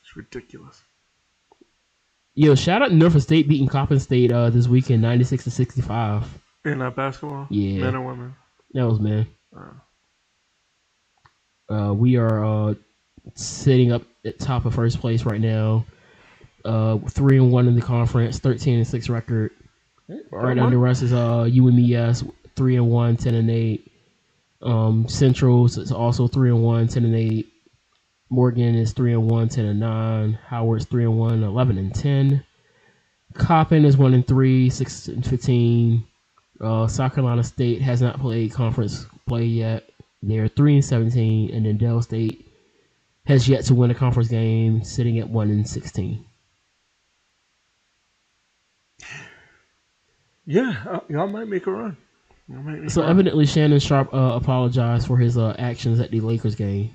It's ridiculous. Yo, shout out to Norfolk State beating Coppin State uh, this weekend, ninety-six to sixty-five. In that basketball? Yeah. Men or women? That was men. Wow. Uh, we are uh, sitting up at top of first place right now. Uh, three and one in the conference, thirteen and six record. Right under us is uh U M E S, three and one, ten and eight. Um, Central is also three and one, ten and eight. Morgan is three and one, ten and nine. Howard's three and one, eleven and ten. Coppin is one and three, six and fifteen. Uh, South Carolina State has not played conference play yet. They're three and seventeen, and then Dell State has yet to win a conference game, sitting at one and sixteen. Yeah, y'all might make a run. Might make so a run. Evidently, Shannon Sharp uh, apologized for his uh, actions at the Lakers game,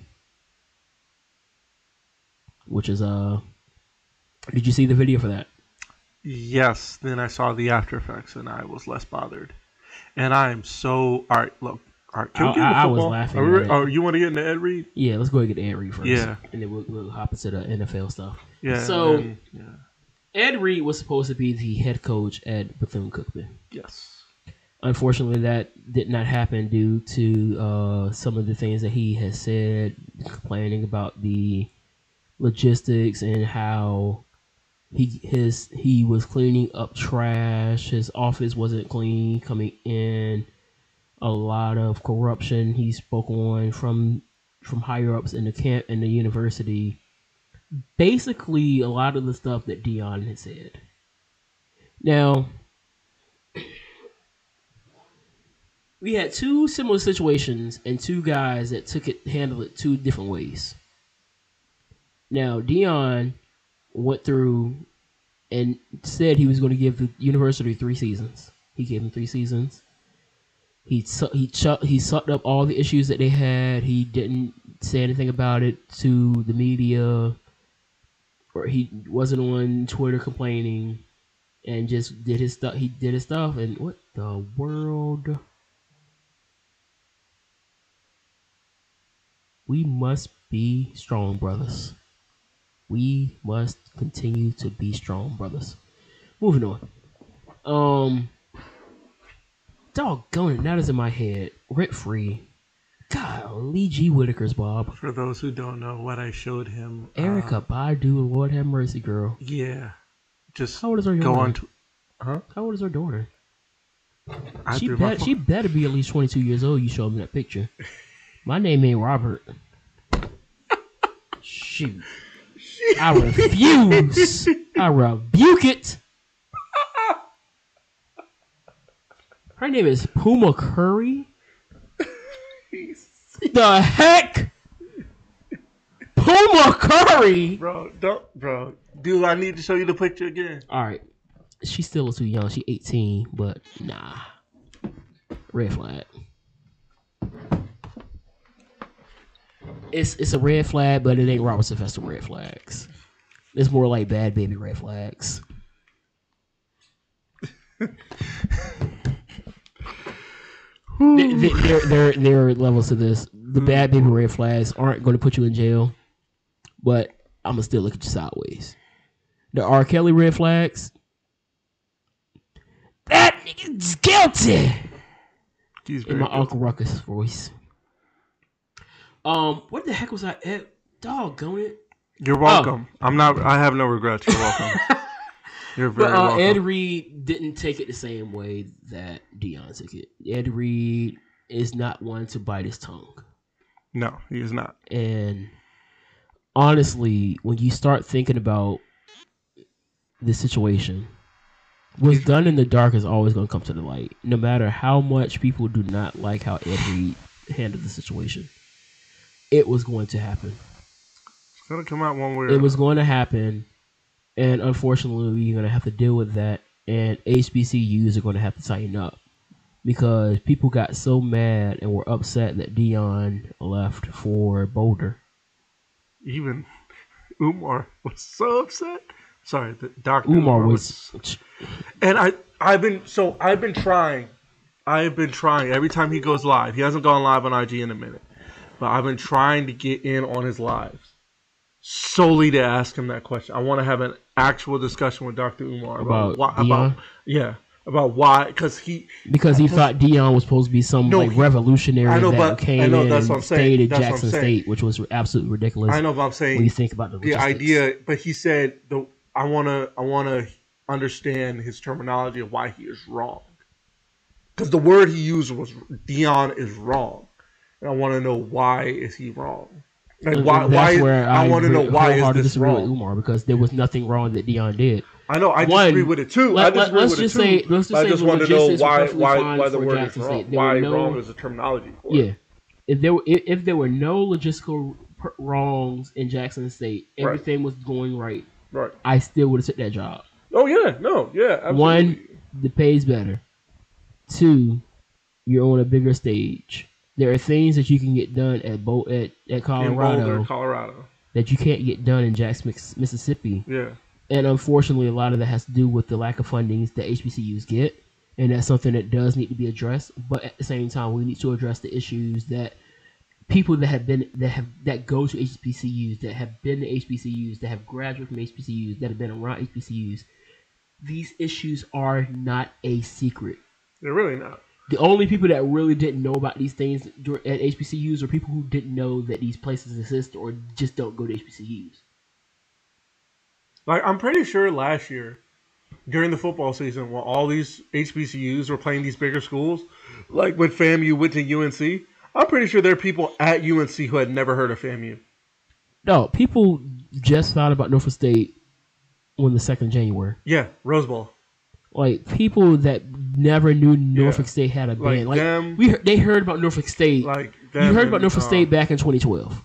which is uh. Did you see the video for that? Yes. Then I saw the after effects, and I was less bothered. And I am so all right. Look. All right, can we get I, I was laughing. Are we, oh, you want to get into Ed Reed? Yeah, let's go ahead and get Ed Reed first. Yeah. And then we'll, we'll hop into the N F L stuff. Yeah. So, and, yeah. Ed Reed was supposed to be the head coach at Bethune Cookman. Yes. Unfortunately, that did not happen due to uh, some of the things that he has said, complaining about the logistics and how he his he was cleaning up trash. His office wasn't clean coming in. A lot of corruption he spoke on from from higher ups in the camp in the university. Basically, a lot of the stuff that Deion had said. Now, we had two similar situations and two guys that took it handled it two different ways. Now, Deion went through and said he was going to give the university three seasons. He gave them three seasons. He su- he ch- he sucked up all the issues that they had. He didn't say anything about it to the media, or he wasn't on Twitter complaining, and just did his stuff. He did his stuff, and what the world? We must be strong, brothers. We must continue to be strong, brothers. Moving on. Um. Doggone it, now that's in my head. Rent free. Golly G. Whitaker's Bob. For those who don't know what I showed him. Erykah um, Badu, Lord have mercy, girl. Yeah. Just how old is her go daughter? On to... Huh? How old is her daughter? I she, bet, she better be at least twenty-two years old. You showed me that picture. My name ain't Robert. Shoot. I refuse. I rebuke it. Her name is Puma Curry. The heck? Puma Curry? Bro, don't, bro. Dude, I need to show you the picture again. All right. She's still too young. She's eighteen, but nah. Red flag. It's it's a red flag, but it ain't Robert Sylvester red flags. It's more like Bad Baby red flags. There, there, there, there are levels to this. The mm. bad baby red flags aren't going to put you in jail, but I'm going to still look at you sideways. The R. Kelly red flags. That nigga's guilty. He's in my guilty. Uncle Ruckus voice. Um, what the heck was I at? Doggone it. You're welcome. Oh. I'm not. I have no regrets. You're welcome. You're very but, uh, welcome. Ed Reed didn't take it the same way that Deion took it. Ed Reed is not one to bite his tongue. No, he is not. And honestly, when you start thinking about the situation, what's done in the dark is always going to come to the light, no matter how much people do not like how Ed Reed handled the situation. It was going to happen. It's going to come out one way or another. It was going to happen. And unfortunately, you're going to have to deal with that. And H B C Us are going to have to tighten up, because people got so mad and were upset that Deion left for Boulder. Even Umar was so upset. Sorry, the Doctor Umar, Umar was... was... And I, I've been... So, I've been trying. I've been trying. Every time he goes live. He hasn't gone live on I G in a minute. But I've been trying to get in on his lives. Solely to ask him that question. I want to have an actual discussion with Doctor Umar about, about why, Deion? About, yeah, about why, because he because he thought Deion was supposed to be some no, like he, revolutionary I know, that but, came I know, in that's what I'm and saying. stayed at that's Jackson State, which was absolutely ridiculous. I know, but I'm saying when you think about the, the idea. But he said, the, I want to I want to understand his terminology of why he is wrong, because the word he used was Deion is wrong, and I want to know why is he wrong. Like why? Why? Where I, I want to know why is this wrong? With Umar, because there was nothing wrong that Deion did. I know. I One, disagree with it too. Let, I disagree let's with just it say. Too. Let's just I say. I just want to know why. Why? Why the word Jackson is wrong? Why no, wrong is a terminology? For yeah. It. If there were, if, if there were no logistical wrongs in Jackson State, everything right. was going right. Right. I still would have took that job. Oh yeah. No. Yeah. Absolutely. One, the pay's better. Two, you're on a bigger stage. There are things that you can get done at Bo- at, at Colorado, in Boulder, Colorado that you can't get done in Jackson, Mississippi. Yeah. And unfortunately, a lot of that has to do with the lack of fundings that H B C Us get, and that's something that does need to be addressed. But at the same time, we need to address the issues that people that have been that have that go to H B C Us, that have been to H B C Us, that have graduated from H B C Us, that have been around H B C Us. These issues are not a secret. They're really not. The only people that really didn't know about these things at H B C Us are people who didn't know that these places exist or just don't go to H B C Us. Like, I'm pretty sure last year, during the football season, when all these H B C Us were playing these bigger schools, like when FAMU went to U N C, I'm pretty sure there are people at U N C who had never heard of FAMU. No, people just found about Norfolk State on the second of January. Yeah, Rose Bowl. Like, people that never knew Norfolk yeah. State had a band. Like, like them, we they heard about Norfolk State. Like them you heard about Norfolk um, State back in twenty twelve.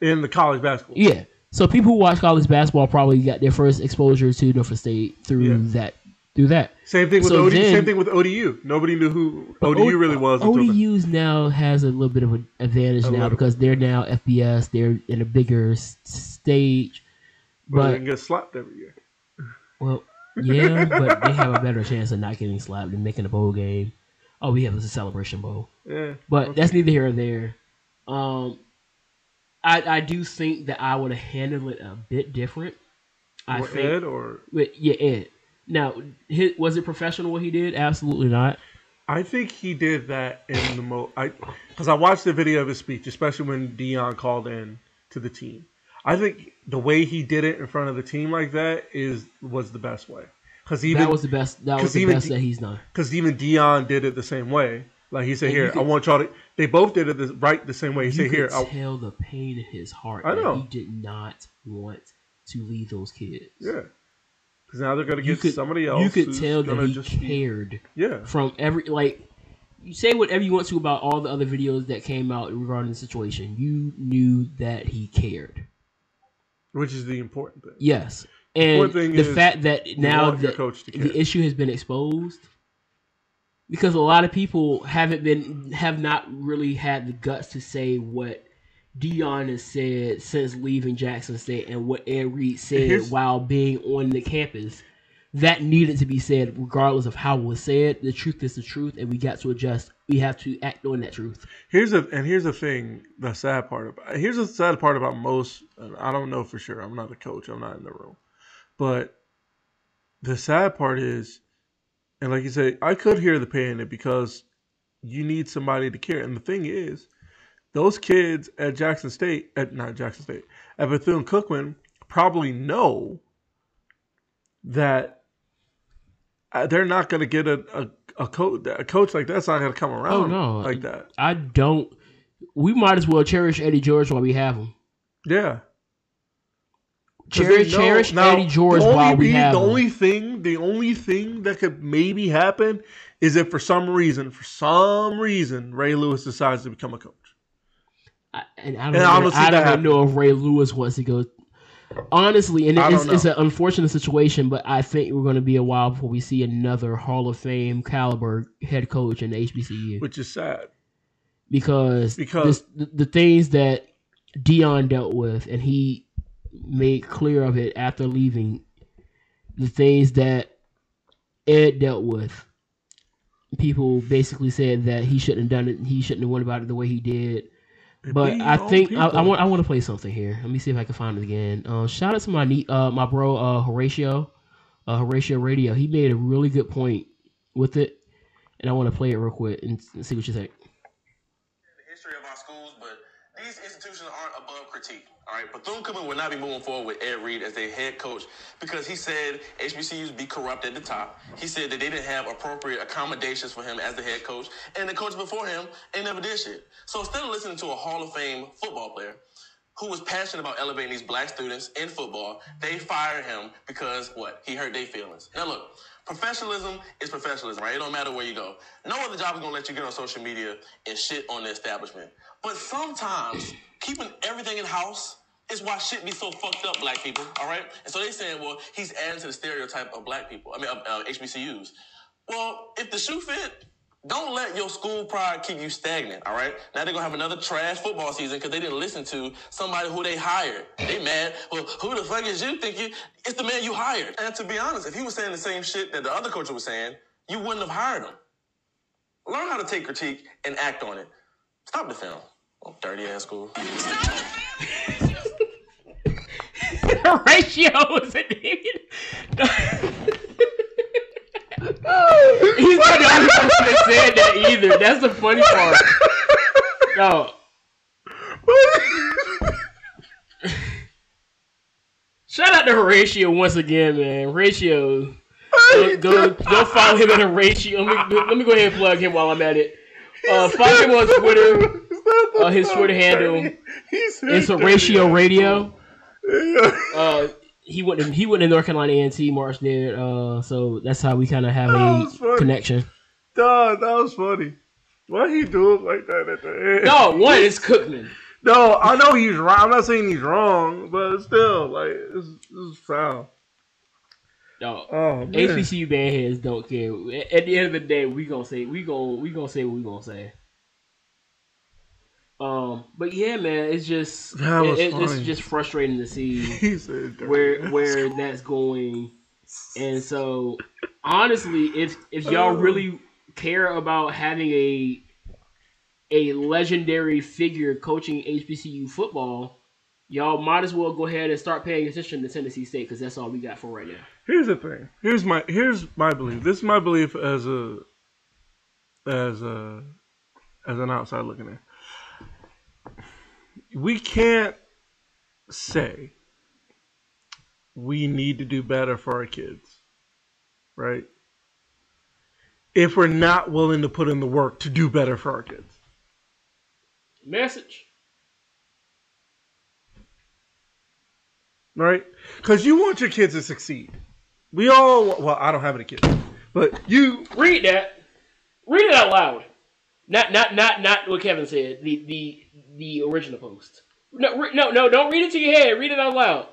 In the college basketball. Yeah. So people who watch college basketball probably got their first exposure to Norfolk State through yeah. that. Through that. Same thing with so O D U. Then, same thing with O D U. Nobody knew who O D U really was. O D U's the, now has a little bit of an advantage now little. because they're now F B S. They're in a bigger stage. But, but they can get slapped every year. Well. Yeah, but they have a better chance of not getting slapped than making a bowl game. Oh, we have a celebration bowl. Yeah, but okay. That's neither here nor there. Um, I I do think that I would have handled it a bit different. Or I think, Ed or but yeah, Ed. Now, his, was it professional what he did? Absolutely not. I think he did that in the mo. I because I watched the video of his speech, especially when Deion called in to the team. I think the way he did it in front of the team like that is was the best way. Cause even, that was the best. That was the best De- that he's done. Because even Deion did it the same way. Like he said, and "Here, could, I want y'all to." They both did it the, right the same way. He you said, "Here." I tell the pain in his heart. I know that he did not want to leave those kids. Yeah, because now they're gonna get could, somebody else. You could tell that he just cared. Yeah, from every like. You say whatever you want to about all the other videos that came out regarding the situation. You knew that he cared. Which is the important thing. Yes. And the, the fact that now the, the issue has been exposed, because a lot of people haven't been, have not really had the guts to say what Deion has said since leaving Jackson State and what Ed Reed said while being on the campus. that needed to be said regardless of how it was said. The truth is the truth, and we got to adjust. We have to act on that truth. Here's a and here's the thing, the sad part about here's the sad part about most, and I don't know for sure, I'm not a coach, I'm not in the room, but the sad part is, and like you said, I could hear the pain in it because you need somebody to care. And the thing is, those kids at Jackson State, at not Jackson State, at Bethune Cookman probably know that they're not going to get a a, a coach. A coach like that's not going to come around. Oh, no. Like that. I don't. We might as well cherish Eddie George while we have him. Yeah. Cherish, cherish now, Eddie George while we be, have the him. Only thing, the only thing that could maybe happen is if for some reason, for some reason, Ray Lewis decides to become a coach. I, and I don't, and know, I don't know if Ray Lewis wants to go. Honestly, and it's, it's an unfortunate situation, but I think we're going to be a while before we see another Hall of Fame caliber head coach in the H B C U. Which is sad. Because, because this, the, the things that Deion dealt with, and he made clear of it after leaving, the things that Ed dealt with, people basically said that he shouldn't have done it, he shouldn't have went about it the way he did. But I think I, I want I want to play something here. Let me see if I can find it again. Uh, shout out to my ne- uh, my bro uh, Horatio, uh, Horatio Radio. He made a really good point with it, and I want to play it real quick and, and see what you think. The history of our schools, but these institutions aren't above critique. All right, Bethune Cookman would not be moving forward with Ed Reed as their head coach because he said H B C Us be corrupt at the top. He said that they didn't have appropriate accommodations for him as the head coach, and the coach before him ain't never did shit. So instead of listening to a Hall of Fame football player who was passionate about elevating these black students in football, they fired him because, what, he hurt their feelings. Now look, professionalism is professionalism, right? It don't matter where you go. No other job is going to let you get on social media and shit on the establishment. But sometimes keeping everything in-house is why shit be so fucked up, black people, all right? And so they saying, well, he's adding to the stereotype of black people, I mean, of uh, H B C Us. Well, if the shoe fit, don't let your school pride keep you stagnant, all right? Now they're going to have another trash football season because they didn't listen to somebody who they hired. They mad. Well, who the fuck is you thinking? It's the man you hired. And to be honest, if he was saying the same shit that the other coach was saying, you wouldn't have hired him. Learn how to take critique and act on it. Stop the film. Oh, dirty-ass school. Horatio is an idiot. He's not the only person that said that either. That's the funny part. No. Shout out to Horatio once again, man. Horatio, go, go, go follow him at Horatio. Let me, let me go ahead and plug him while I'm at it. Uh, follow him on Twitter. Uh, his Twitter handle is Horatio Radio. uh, he went. To, he went to North Carolina A and T. March did. Uh, so that's how we kind of have a connection. Duh, that was funny. Why he do it like that at the end? No, one is Cookman. No, I know he's wrong. I'm not saying he's wrong, but still, like, this is foul. No, oh, H B C U bandheads don't care. At the end of the day, we gonna say we gonna we gonna say what we gonna say. Um, but yeah, man, it's just it, it, it's just frustrating to see where where that's going. And so, honestly, if if y'all really care about having a a legendary figure coaching H B C U football, y'all might as well go ahead and start paying attention to Tennessee State because that's all we got for right now. Here's the thing. Here's my here's my belief. This is my belief as a as a as an outside looking in. We can't say we need to do better for our kids, right? If we're not willing to put in the work to do better for our kids. Message. Right? Because you want your kids to succeed. We all, well, I don't have any kids, but you. Read that. Read it out loud. Not, not, not, not what Kevin said. The, the, the original post. No, re, no, no. Don't read it to your head. Read it out loud.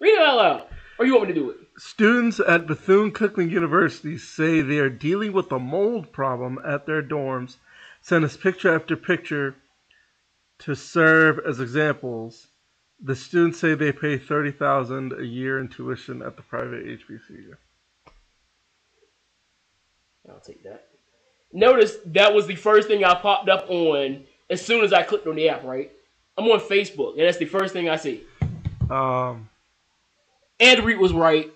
Read it out loud. Or you want me to do it? Students at Bethune-Cookman University say they are dealing with a mold problem at their dorms. Send us picture after picture to serve as examples. The students say they pay thirty thousand dollars a year in tuition at the private H B C U. I'll take that. Notice that was the first thing I popped up on as soon as I clicked on the app, right? I'm on Facebook, and that's the first thing I see. Um, Ed Reed was right.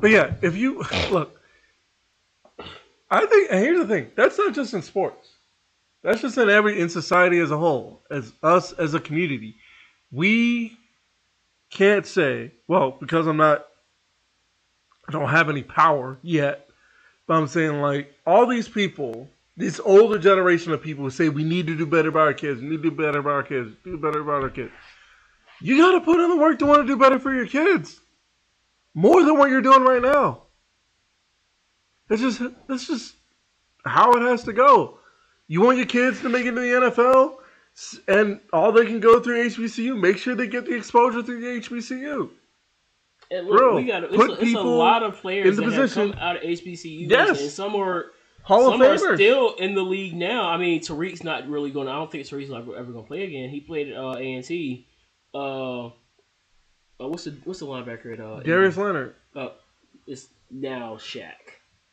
But yeah, if you look, I think, and here's the thing, that's not just in sports. That's just in every, in society as a whole, as us as a community. We can't say, well, because I'm not, I don't have any power yet, but I'm saying, like, all these people, this older generation of people who say we need to do better by our kids, we need to do better by our kids, do better by our kids. You got to put in the work to want to do better for your kids. More than what you're doing right now. That's just, that's just how it has to go. You want your kids to make it to the N F L, and all they can go through H B C U, make sure they get the exposure through the H B C U. And look, Bro, we got it's, a, it's a lot of players that have come out of H B C U. Yes. And some are, Hall of Famers. Some are still in the league now. I mean, Tariq's not really going to, I don't think Tariq's ever going to play again. He played at uh, A and T. Uh, uh, what's the what's the linebacker at uh? Darius in, Leonard. Uh, it's now Shaq.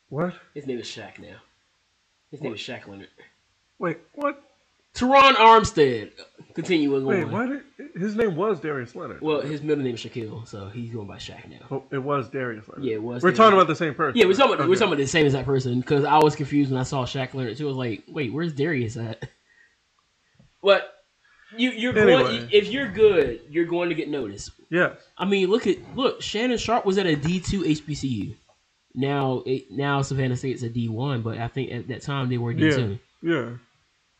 What? His name is Shaq now. His what? name is Shaq Leonard. Wait, what? Teron Armstead. Continuing Wait, on. Wait, why did his name was Darius Leonard? Well, his middle name is Shaquille, so he's going by Shaq now. Oh, it was Darius Leonard. Yeah, it was. We're Darius. talking about the same person. Yeah, we're talking about, okay. we're talking about the same exact person because I was confused when I saw Shaq Leonard. She was like, "Wait, where's Darius at?" But. You, you're anyway. going, if you're good, you're going to get noticed. Yeah. I mean, look at look. Shannon Sharp was at a D two H B C U. Now, it, now Savannah State's a D one, but I think at that time they were D two. Yeah. yeah.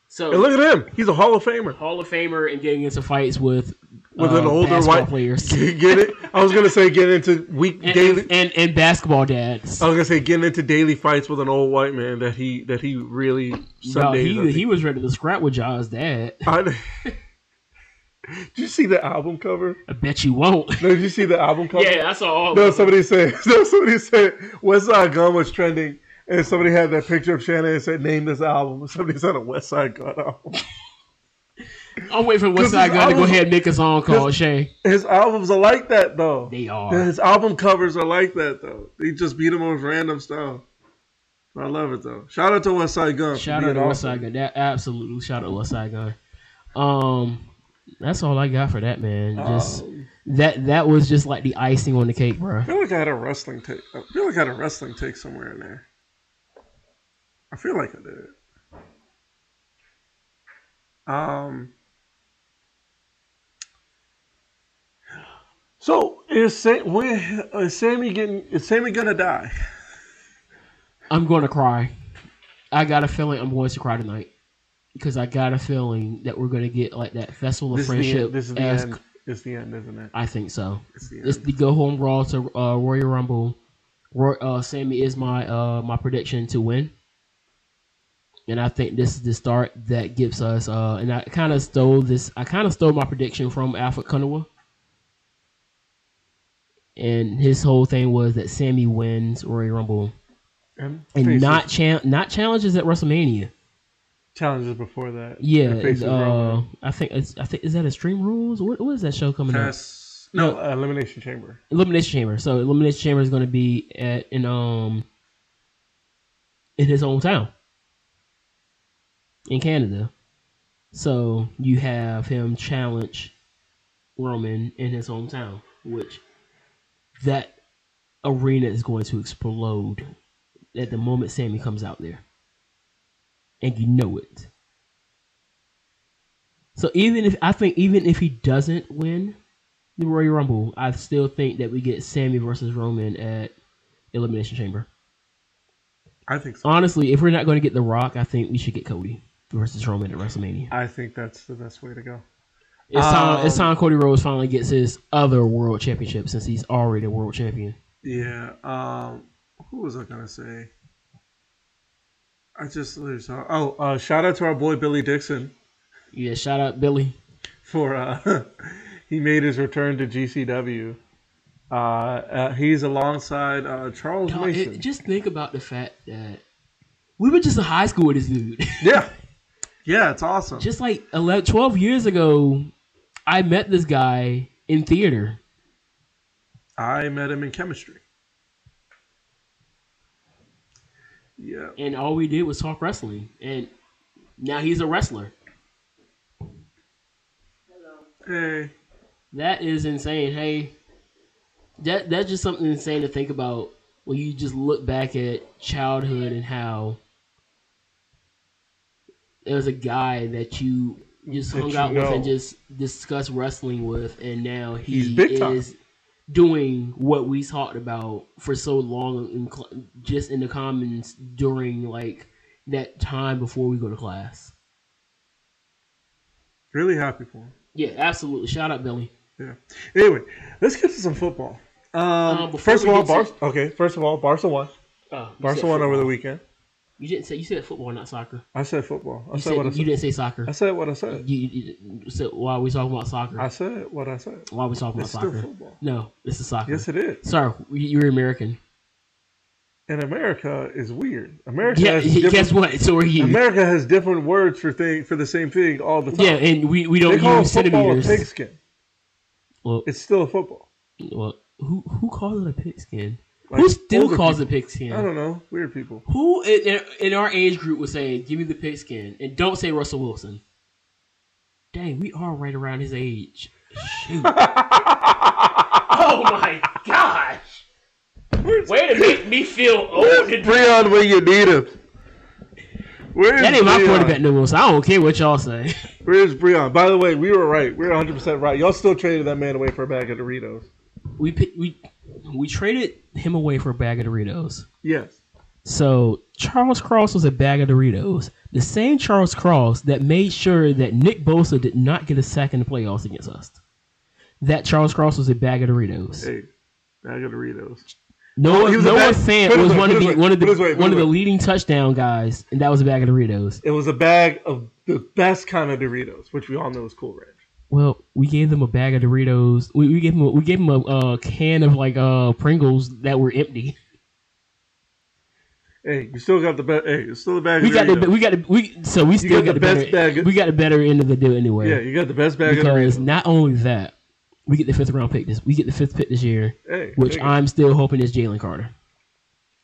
So and look at him. He's a Hall of Famer. Hall of Famer and getting into fights with with um, an older white players. Get it? I was gonna say get into week and, daily and, and and basketball dads. I was gonna say getting into daily fights with an old white man that he that he really. No, he he was ready to scrap with Ja's dad. I, did you see the album cover? I bet you won't. No, did you see the album cover? Yeah, I saw all. No, somebody said. No, somebody said West Side Gun was trending, and somebody had that picture of Shannon and said, "Name this album." Somebody said a West Side Gun album. I'm waiting for West Side Gun albums, to go ahead and make a song called Shay. His albums are like that, though. They are. His album covers are like that, though. They just beat him with random stuff. I love it, though. Shout out to West Side Gun. Shout out to West Side Gun. That, absolutely. Shout out to West Side Gun. Um, that's all I got for that, man. Just um, that that was just like the icing on the cake, bro. I feel like I had a wrestling take. I feel like I had a wrestling take somewhere in there. I feel like I did. Um. So is Sam, when, is Sammy getting? Is Sammy gonna die? I'm going to cry. I got a feeling I'm going to cry tonight because I got a feeling that we're going to get like that festival of friendship. This is the end. It's the end, isn't it? I think so. It's the, it's the go home brawl to uh, Royal Rumble. Roy, uh, Sammy is my uh, my prediction to win, and I think this is the start that gives us. Uh, and I kind of stole this. I kind of stole my prediction from Alfred Kunawa. And his whole thing was that Sammy wins Royal Rumble. And, and not cha not challenges at WrestleMania. Challenges before that. Yeah, uh, I think it's, I think is that Extreme Rules? What what is that show coming Pass, up? No, uh, Elimination Chamber. Elimination Chamber. So Elimination Chamber is going to be at in um in his hometown in Canada. So you have him challenge Roman in his hometown, which that arena is going to explode. At the moment Sammy comes out there. And you know it. So even if I think even if he doesn't win the Royal Rumble, I still think that we get Sammy versus Roman at Elimination Chamber. I think so. Honestly, if we're not going to get The Rock, I think we should get Cody versus Roman at WrestleMania. I think that's the best way to go. It's um, time it's time Cody Rhodes finally gets his other world championship since he's already a world champion. Yeah, um who was I gonna say? I just saw. Oh, uh, shout out to our boy Billy Dixon. Yeah, shout out Billy for uh, he made his return to G C W. Uh, uh, he's alongside uh, Charles no, Mason. It, just think about the fact that we were just in high school with this dude. Yeah, yeah, it's awesome. Just like eleven, twelve years ago, I met this guy in theater. I met him in chemistry. Yeah. And all we did was talk wrestling. And now he's a wrestler. Hello. Hey. That is insane. Hey, that that's just something insane to think about when you just look back at childhood and how there was a guy that you just hung out with and just discussed wrestling with, and now he is doing what we talked about for so long, in cl- just in the comments during like that time before we go to class. Really happy for him. Yeah, absolutely. Shout out, Billy. Yeah. Anyway, let's get to some football. Um, um, first of all, Bar- to- okay. First of all, Barca won. Oh, Barca won over the weekend. You didn't say you said football, not soccer. I said football. I said, said what I said. You didn't say soccer. I said what I said. You, you, you said why are we talking about soccer? I said what I said. Why are we talking it's about soccer? Football. No, this is soccer. Yes, it is. Sorry, you're American. And America is weird. America yeah, has guess what? So are you. America has different words for thing for the same thing all the time. Yeah, and we, we don't they call use centimeters. Football a pigskin. Well, it's still a football. Well, who who calls it a pigskin? Like, who still calls people. It pigskin? I don't know. Weird people. Who in, in our age group was saying, give me the pigskin, and don't say Russell Wilson? Dang, we are right around his age. Shoot. Oh, my gosh. Where's Way to make me feel old. Breon when you need him. Where's that ain't Breon? My quarterback no more, so I don't care what y'all say. Where's Breon? By the way, we were right. We were one hundred percent right. Y'all still traded that man away for a bag of Doritos. We we we traded him away for a bag of Doritos. Yes. So Charles Cross was a bag of Doritos. The same Charles Cross that made sure that Nick Bosa did not get a sack in the playoffs against us. That Charles Cross was a bag of Doritos. Hey, bag of Doritos. Noah, oh, Noah Fant was one of the one of the one of the leading touchdown guys, and that was a bag of Doritos. It was a bag of the best kind of Doritos, which we all know is Cool Ranch. Well, we gave them a bag of Doritos. We, we gave them a, we gave them a, a can of like uh, Pringles that were empty. Hey, we still got the best. Hey, it's still the bag. We of got Doritos. the we got the, we so we still got, got the, the best better, bag. Of, we got a better end of the deal anyway. Yeah, you got the best bag because of Doritos. Because not only that, we get the fifth round pick this. We get the fifth pick this year, hey, which I'm still hoping is Jalen Carter.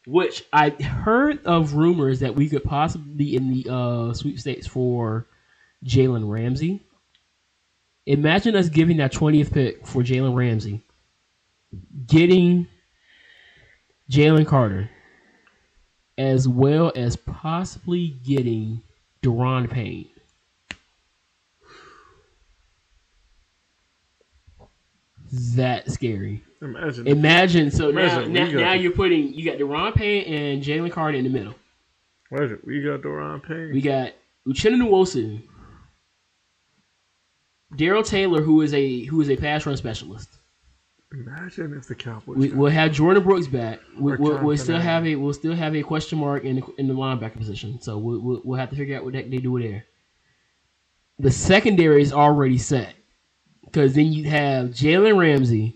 Which I heard of rumors that we could possibly be in the uh, sweepstakes for Jalen Ramsey. Imagine us giving that twentieth pick for Jalen Ramsey, getting Jalen Carter, as well as possibly getting Deron Payne. That's scary. Imagine. Imagine. So Imagine now, now, now you're putting, you got Deron Payne and Jalen Carter in the middle. Imagine. We got Deron Payne. We got Uchenna Nwosu. Daryl Taylor, who is a who is a pass run specialist. Imagine if the Cowboys. We, we'll have Jordan Brooks back. We, we'll, we'll still have a we'll still have a question mark in the, in the linebacker position. So we'll, we'll we'll have to figure out what they do there. The secondary is already set because then you have Jalen Ramsey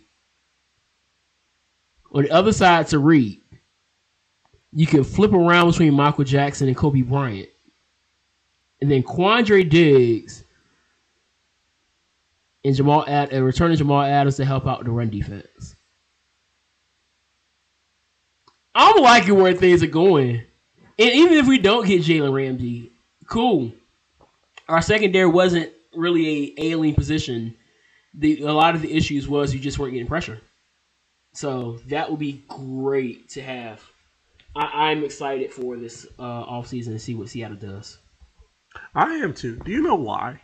on the other side to Reed. You can flip around between Michael Jackson and Kobe Bryant, and then Quandre Diggs. And Jamal Ad- and returning Jamal Adams to help out the run defense. I'm liking where things are going. And even if we don't get Jalen Ramsey, cool. Our secondary wasn't really a ailing position. The, a lot of the issues was you just weren't getting pressure. So that would be great to have. I, I'm excited for this uh, offseason to see what Seattle does. I am too. Do you know why?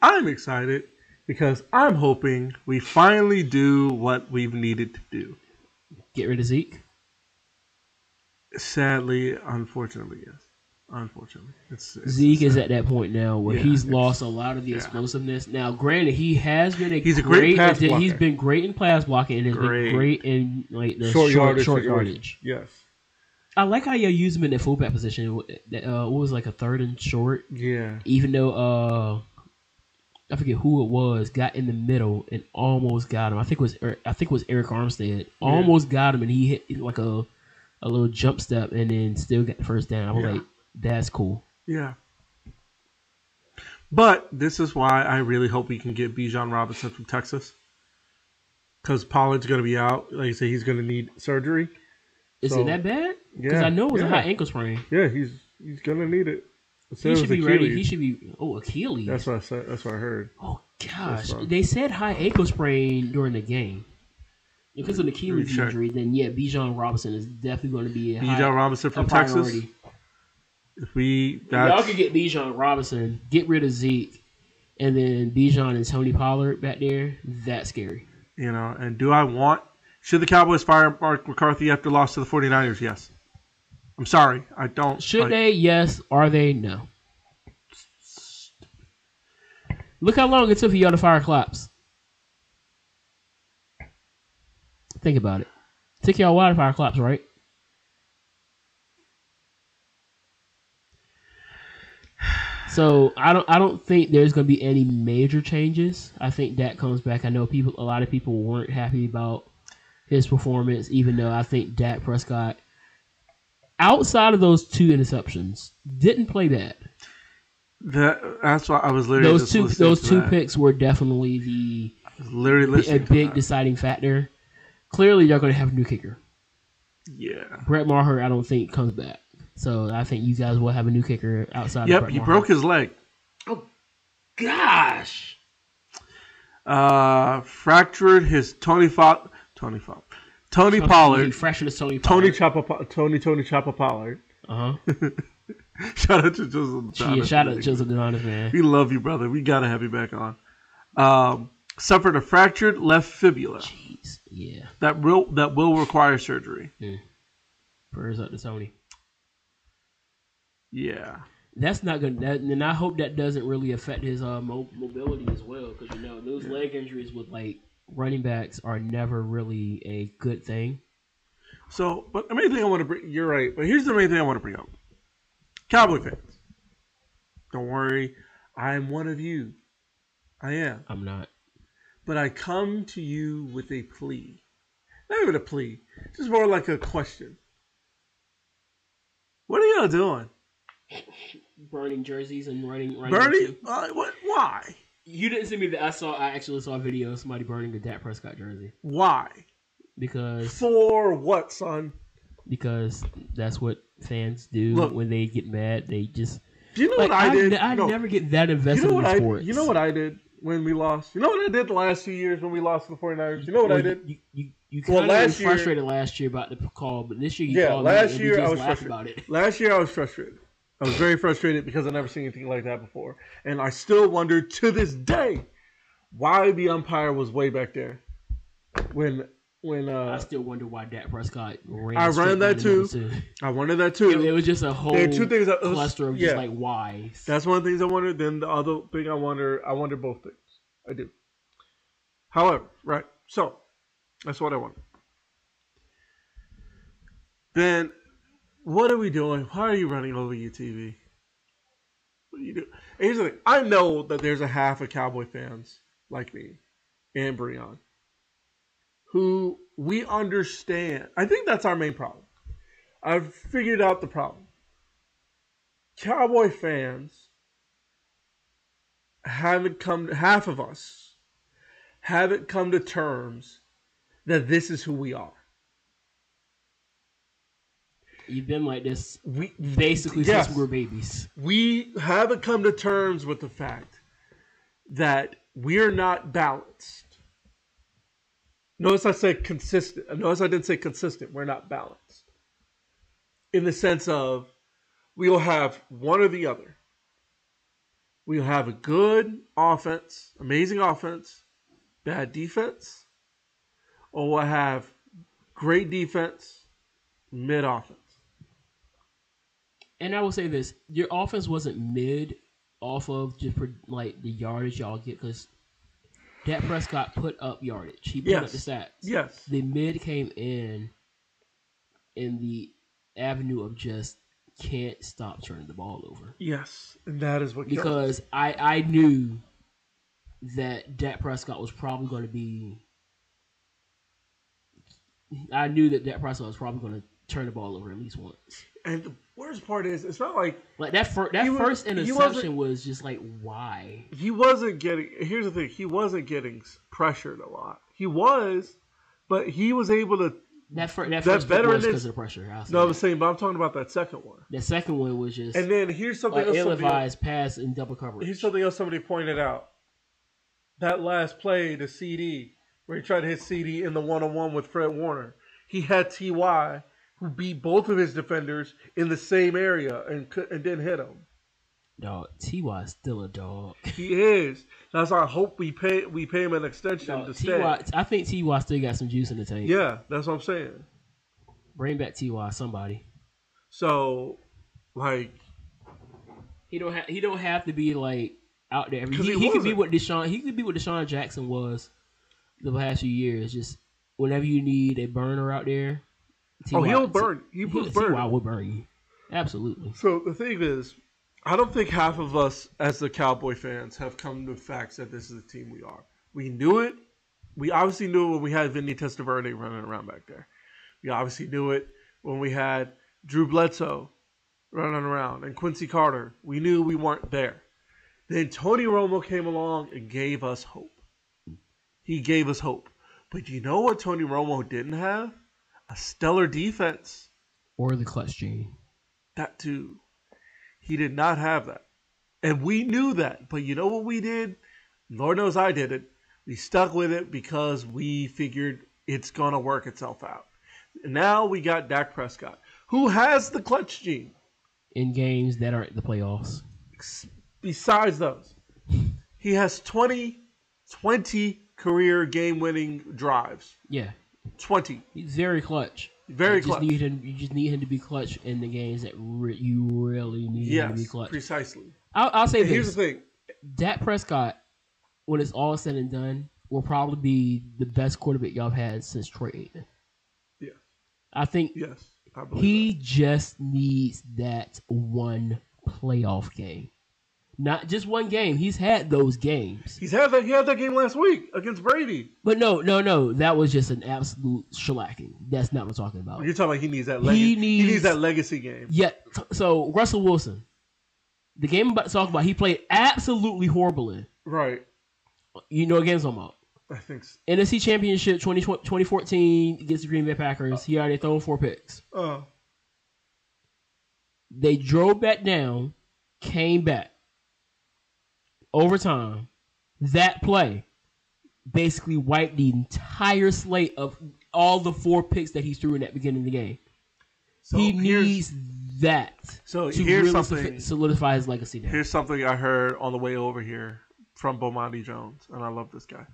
I'm excited because I'm hoping we finally do what we've needed to do. Get rid of Zeke? Sadly, unfortunately, yes. Unfortunately. It's, it's Zeke sad. Is at that point now where yeah, he's lost a lot of the yeah. explosiveness. Now, granted, he has been a, he's a great, great pass blocker. He's been great in pass blocking and has great. been great in like the short, short, yardage, short yardage. yardage. Yes. I like how you use him in the fullback position. Uh, what was like a third and short? Yeah. Even though... Uh, I forget who it was, got in the middle and almost got him. I think it was I think it was Eric Armstead. Almost yeah. got him, and he hit like a a little jump step and then still got the first down. I was yeah. like, that's cool. Yeah. But this is why I really hope we can get Bijan Robinson from Texas because Pollard's going to be out. Like I said, he's going to need surgery. Is so, it that bad? Because yeah, I know it was yeah. a high ankle sprain. Yeah, he's he's gonna need it. So he should be Achilles. ready. He should be. Oh, Achilles. That's what I said. That's what I heard. Oh gosh, they said high ankle sprain during the game. If it's an Achilles Recheck. injury, then yeah, Bijan Robinson is definitely going to be a Bijan Robinson from Texas. If we that's... y'all could get Bijan Robinson, get rid of Zeke, and then Bijan and Tony Pollard back there. That's scary. You know, and do I want? Should the Cowboys fire Mark McCarthy after loss to the 49ers? Yes. I'm sorry, I don't. Should like, they? Yes. Are they? No. Look how long it took for y'all to fire Klops. Think about it. It took y'all a while to fire Klops, right? So I don't. I don't think there's going to be any major changes. I think Dak comes back. I know people. A lot of people weren't happy about his performance, even though I think Dak Prescott, outside of those two interceptions, didn't play bad. That, that's why I was literally those just two. Those to two that. picks were definitely the literally the, a big deciding factor. Clearly, you're going to have a new kicker. Yeah, Brett Maher, I don't think comes back. So I think you guys will have a new kicker outside. Yep, of Brett he Maher. broke his leg. Oh gosh! Uh, fractured his Tony Fo- Tony Fo- Tony, Tony Pollard. Fractured his Tony Pollard. Tony Chopper. Tony Tony Chopper Pollard. Uh huh. Shout out to Joseph Donovan. Yeah, shout out to Joseph Donovan, man. We love you, brother. We gotta have you back on. Um, suffered a fractured left fibula. Jeez, yeah. That will that will require surgery. Yeah. Prayers up to Tony. Yeah. That's not gonna. That, and I hope that doesn't really affect his uh, mo- mobility as well, because you know those yeah. leg injuries with like running backs are never really a good thing. So, but the main thing I want to bring. You're right, but here's the main thing I want to bring up. Cowboy fans, don't worry, I am one of you. I am. I'm not. But I come to you with a plea. Not even a plea, just more like a question. What are y'all doing? Burning jerseys and running. running burning? Uh, what? Why? You didn't see me that I saw. I actually saw a video of somebody burning a Dak Prescott jersey. Why? Because. For what, son? Because that's what fans do. Look, when they get mad. They just. You know like, what I, I did? I no. never get that invested you know in I, sports. You know what I did when we lost? You know what I did the last few years when we lost to the 49ers? You know what well, I did? You, you, you kind well, of last were frustrated year, last year about the call, but this year you yeah, called last year and you just I was frustrated. About it. Last year I was frustrated. I was very frustrated because I've never seen anything like that before. And I still wonder to this day why the umpire was way back there when... When uh, I still wonder why Dak Prescott ran. I ran that too. too. I wondered that too. It, it was just a whole two things that, was, cluster of yeah. just like why. That's one of the things I wondered. Then the other thing I wonder, I wonder both things. I do. However, right. So that's what I wonder. Then what are we doing? Why are you running over your T V? What do you do? And here's the thing. I know that there's a half of Cowboy fans like me and Breon, who we understand. I think that's our main problem. I've figured out the problem. Cowboy fans haven't come, half of us, haven't come to terms that this is who we are. You've been like this we, basically yes, since we were babies. We haven't come to terms with the fact that we're not balanced. Notice I said consistent. Notice I didn't say consistent. We're not balanced. In the sense of we'll have one or the other. We'll have a good offense, amazing offense, bad defense, or we'll have great defense, mid offense. And I will say this. Your offense wasn't mid off of just like the yardage y'all get because Dak Prescott put up yardage. He put yes. up the stats. Yes. The mid came in in the avenue of just can't stop turning the ball over. Yes. And that is what Because killed. I, I knew that Dak Prescott was probably going to be I knew that Dak Prescott was probably going to turn the ball over at least once. And the worst part is it's not like like that fir- that first was, interception was just like why he wasn't getting. Here's the thing: he wasn't getting pressured a lot. He was, but he was able to That, for, that, that first veteran was because of the pressure. I'll no, I was saying, but I'm talking about that second one. The second one was just and then here's something else. Ill-advised pass in double coverage. Here's something else somebody pointed out. That last play to C D, where he tried to hit C D in the one-on-one with Fred Warner. He had T Y, who beat both of his defenders in the same area and, and didn't hit him. No, T Y is still a dog. He is. That's why I hope we pay we pay him an extension no, to T Y, stay. I think T Y still got some juice in the tank. Yeah, that's what I'm saying. Bring back T Y, somebody. So, like, he don't have he don't have to be like out there. I mean, he he, he could be what Deshaun. He could be what Deshaun Jackson was the last few years. Just whenever you need a burner out there. T Y, oh, he'll burn. He puts burn. T Y will burn you. Absolutely. So the thing is, I don't think half of us as the Cowboy fans have come to the facts that this is the team we are. We knew it. We obviously knew it when we had Vinny Testaverde running around back there. We obviously knew it when we had Drew Bledsoe running around and Quincy Carter. We knew we weren't there. Then Tony Romo came along and gave us hope. He gave us hope. But you know what Tony Romo didn't have? A stellar defense. Or the clutch gene. That too. He did not have that. And we knew that. But you know what we did? Lord knows I did it. We stuck with it because we figured it's going to work itself out. Now we got Dak Prescott, who has the clutch gene. In games that are at the playoffs. Besides those, he has twenty, twenty career game-winning drives. Yeah. twenty. He's very clutch. Very clutch. Need him, you just need him to be clutch in the games that re you really need yes, him to be clutch. Yes, precisely. I'll, I'll say and this. Here's the thing. Dak Prescott, when it's all said and done, will probably be the best quarterback y'all have had since Troy Aikman. Yeah. I think yes, I he that. just needs that one playoff game. Not just one game. He's had those games. He's had that. He had that game last week against Brady. But no, no, no. That was just an absolute shellacking. That's not what I'm talking about. You're talking about he needs that. He needs, he needs that legacy game. Yeah. So Russell Wilson, the game I'm about to talk about, he played absolutely horrible in. Right. You know what games I'm about. I think so. N F C Championship twenty fourteen against the Green Bay Packers. Uh, he already thrown four picks. Oh. Uh, they drove back down, came back. Overtime, that play basically wiped the entire slate of all the four picks that he threw in that beginning of the game. So he needs that so to here's really something, solidify his legacy now. Here's something I heard on the way over here from Bomani Jones, and I love this guy.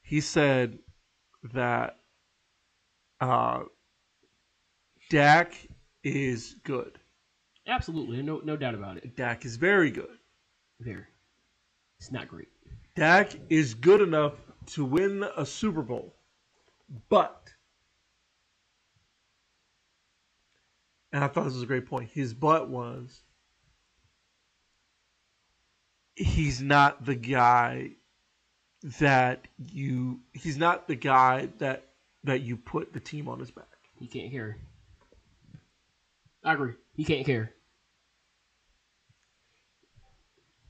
He said that uh, Dak is good. Absolutely. No, no doubt about it. Dak is very good. Very good. It's not great. Dak is good enough to win a Super Bowl, but, and I thought this was a great point, his but was, he's not the guy that you, he's not the guy that, that you put the team on his back. He can't carry. I agree. He can't carry.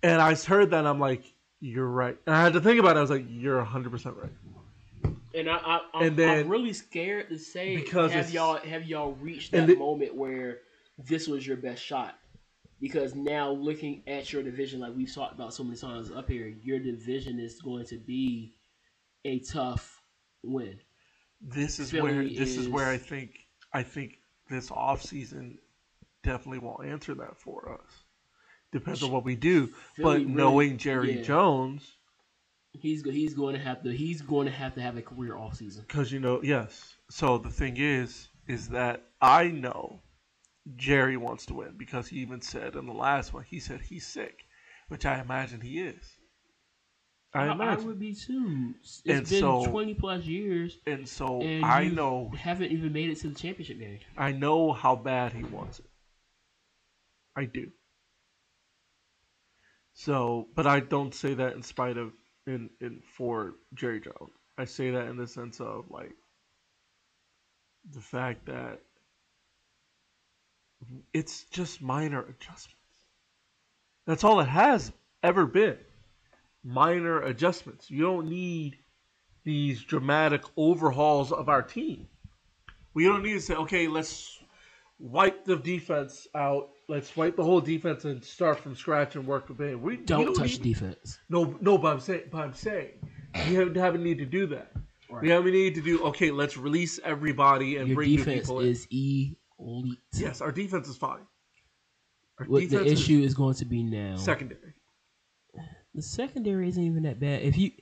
And I heard that, and I'm like, you're right. And I had to think about it. I was like, you're one hundred percent right. And, I, I, I'm, and then, I'm really scared to say, because have y'all have y'all reached that the, moment where this was your best shot? Because now looking at your division, like we've talked about so many times up here, your division is going to be a tough win. This is Philly where this is, is where I think I think this offseason definitely won't answer that for us. Depends on what we do, Philly, but knowing really, Jerry yeah. Jones, he's he's going to have to he's going to have to have a career offseason. Because you know, yes. So the thing is, is that I know Jerry wants to win because he even said in the last one he said he's sick, which I imagine he is. I, I imagine I would be too. It's and been so, twenty plus years, and so and I know haven't even made it to the championship game. I know how bad he wants it. I do. So, but I don't say that in spite of, in, in for Jerry Jones. I say that in the sense of, like, the fact that it's just minor adjustments. That's all it has ever been. Minor adjustments. You don't need these dramatic overhauls of our team. We don't need to say, okay, let's wipe the defense out. Let's wipe the whole defense and start from scratch and work a bit. We don't, we don't touch the defense. No, no, but I'm saying, but I'm saying, we haven't have a need to do that. Right. We have a need to do, okay, let's release everybody and Your bring new people in. Your defense is elite. Yes, our defense is fine. Our what defense the issue is, is going to be now. Secondary. The secondary isn't even that bad. If you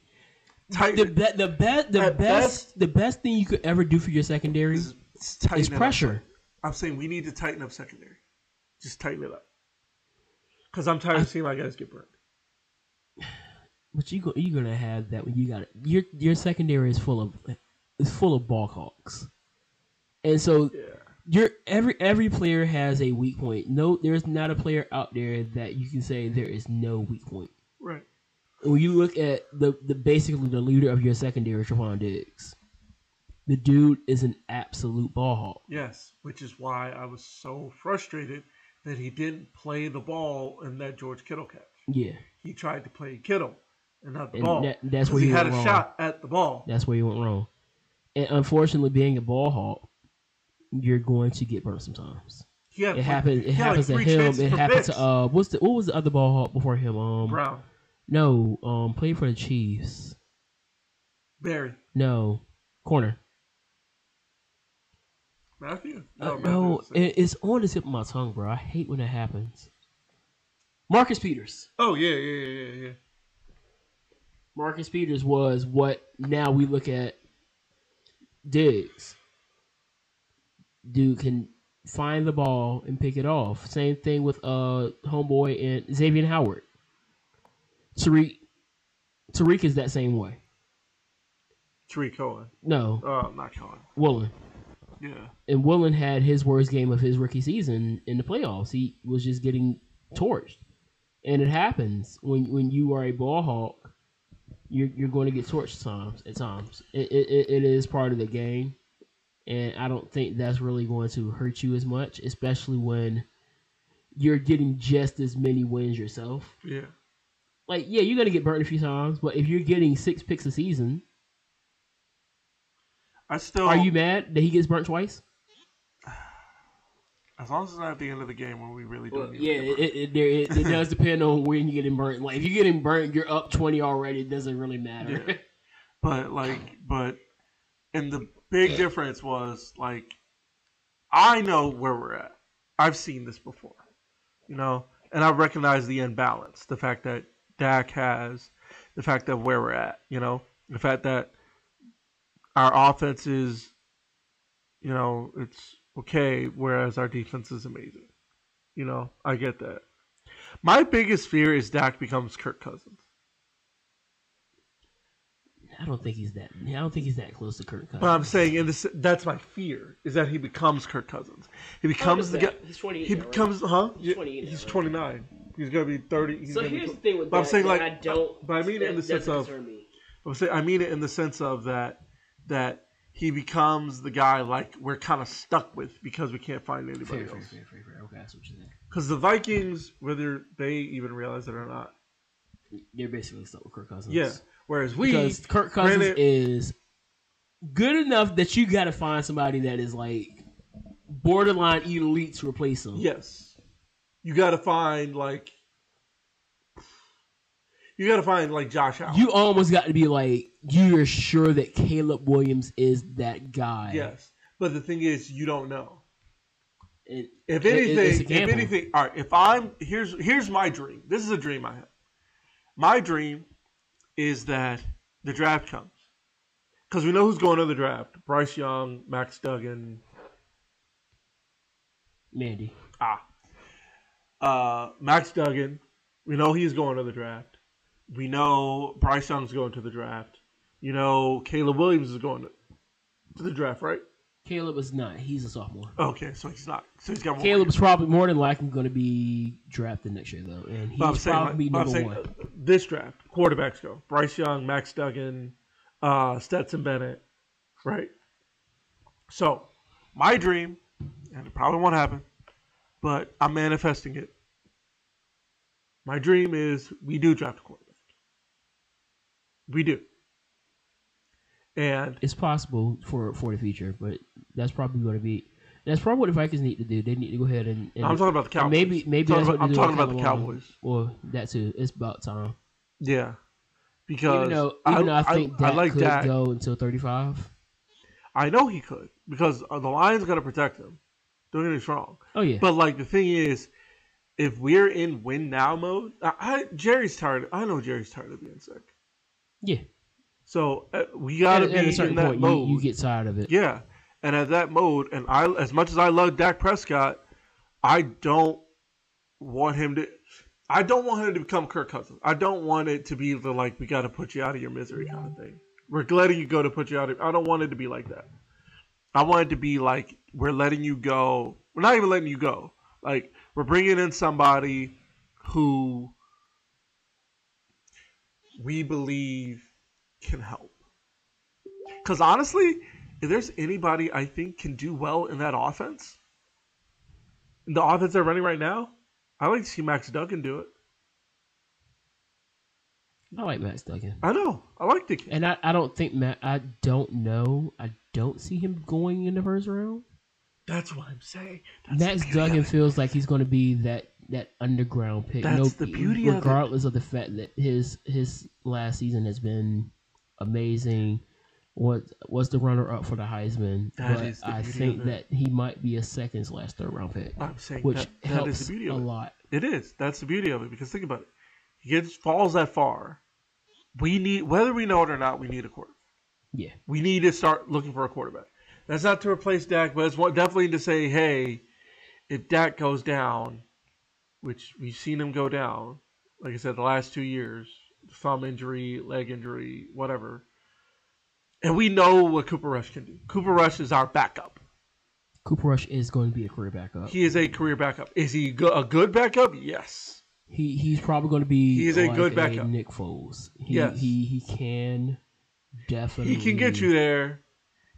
tight the, the, the, be, the best, best the best thing you could ever do for your secondary is, is pressure. Up. I'm saying we need to tighten up secondary. Just tighten it up. Because I'm tired I, of seeing my guys get burned. But you go, you're gonna have that when you got it. Your your secondary is full of is full of ball hawks, and so yeah. your every every player has a weak point. No, there's not a player out there that you can say there is no weak point. Right. When you look at the, the basically the leader of your secondary, Trevon Diggs, the dude is an absolute ball hawk. Yes, which is why I was so frustrated that he didn't play the ball in that George Kittle catch. Yeah, he tried to play Kittle. And not the and ball. That, that's where he had a wrong. shot at the ball. That's where you went wrong. And unfortunately, being a ball hawk, you're going to get burnt sometimes. Yeah, it like, happens. It happens like to him. It happens to uh. What's the what was the other ball hawk before him? Um, Brown. No. Um, played for the Chiefs. Barry. No. Corner. Matthew. No, uh, Matthew no it, it's on the tip of my tongue, bro. I hate when it happens. Marcus Peters. Oh yeah, yeah, yeah, yeah. Marcus Peters was what now we look at Diggs. Dude can find the ball and pick it off. Same thing with uh homeboy and Xavier Howard. Tariq Tariq is that same way. Tariq Cohen. No. Uh, not Cohen. Woolen. Yeah. And Woolen had his worst game of his rookie season in the playoffs. He was just getting torched. And it happens when when you are a ball hawk. You're, you're going to get torched times, at times. It, it, it is part of the game, and I don't think that's really going to hurt you as much, especially when you're getting just as many wins yourself. Yeah. Like, yeah, you're going to get burnt a few times, but if you're getting six picks a season, I still are you mad that he gets burnt twice? As long as it's not at the end of the game when we really do. Well, yeah, it it, it, it it does depend on when you're getting burnt. Like if you're getting burnt, you're up twenty already. It doesn't really matter. Yeah. But like, but and the big difference was like, I know where we're at. I've seen this before, you know, and I recognize the imbalance, the fact that Dak has, the fact that where we're at, you know, the fact that our offense is, you know, it's. Okay, whereas our defense is amazing. You know, I get that. My biggest fear is Dak becomes Kirk Cousins. I don't think he's that. I don't think he's that close to Kirk Cousins. But I'm saying, and this, that's my fear is that he becomes Kirk Cousins. He becomes the guy. He's twenty-eight. He now, becomes right? huh? He's twenty-eight. He's twenty-nine. Now, right? He's gonna be thirty. He's so gonna here's be, the thing with but Dak. I'm saying, like, I don't. But I mean it in the sense of. Me. I'm saying I mean it in the sense of that that. He becomes the guy like we're kind of stuck with because we can't find anybody fair, else. Fair, fair, fair, fair. Okay, that's what you think. Because the Vikings, whether they even realize it or not, they're basically stuck with Kirk Cousins. Yeah. Whereas we, because Kirk Cousins granted, is good enough that you got to find somebody that is like borderline elite to replace him. Yes. You got to find like you got to find like Josh Allen. You almost got to be like. You're sure that Caleb Williams is that guy. Yes. But the thing is, you don't know. It, if anything, it, if anything, all right, if I'm, here's, here's my dream. This is a dream I have. My dream is that the draft comes. Because we know who's going to the draft. Bryce Young, Max Duggan. Mandy. Ah. Uh, Max Duggan. We know he's going to the draft. We know Bryce Young's going to the draft. You know, Caleb Williams is going to the draft, right? Caleb is not. He's a sophomore. Okay, so he's not. So he's got. Caleb's probably more than likely going to be drafted next year, though, and he's probably like, be number saying, one. This draft, quarterbacks go: Bryce Young, Max Duggan, uh, Stetson Bennett, right? So, my dream, and it probably won't happen, but I'm manifesting it. My dream is we do draft a quarterback. We do. And it's possible for for the future, but that's probably going to be that's probably what the Vikings need to do. They need to go ahead and. and I'm talking about the Cowboys. Maybe maybe I'm that's talking about, what I'm talking about the Cowboys. Well, that too. It's about time. Yeah, because even though, even I, though I think I, Dak I like could Dak. go until thirty-five. I know he could because the Lions got to protect him. Don't get me wrong. Oh yeah. But like the thing is, if we're in win now mode, I, I Jerry's tired. I know Jerry's tired of being sick. Yeah. So uh, we gotta at, be at a certain in that point, mode. You, you get tired of it. Yeah, and at that mode, and I, as much as I love Dak Prescott, I don't want him to. I don't want him to become Kirk Cousins. I don't want it to be the like we gotta put you out of your misery kind of thing. We're letting you go to put you out of. I don't want it to be like that. I want it to be like we're letting you go. We're not even letting you go. Like we're bringing in somebody who we believe can help. Because honestly, if there's anybody I think can do well in that offense, in the offense they're running right now, I like to see Max Duggan do it. I like Max Duggan. I know. I like the kid. And I, I don't think Matt, I don't know. I don't see him going in the first round. That's what I'm saying. That's Max Duggan feels like he's going to be that, that underground pick. That's no, the beauty of it. Regardless of the fact that his his last season has been amazing. What was the runner up for the Heisman? That but is the I think that he might be a second slash third round pick. I'm saying which that, that helps is the beauty of a it. lot. It is. That's the beauty of it because think about it. He gets falls that far. We need whether we know it or not. We need a quarterback. Yeah, we need to start looking for a quarterback. That's not to replace Dak, but it's definitely to say, hey, if Dak goes down, which we've seen him go down, like I said, the last two years, thumb injury, leg injury, whatever. And we know what Cooper Rush can do. Cooper Rush is our backup. Cooper Rush is going to be a career backup. He is a career backup. Is he go- a good backup? Yes. He he's probably going to be. He's a like good backup. A Nick Foles. He, yes. He he can definitely. He can get you there.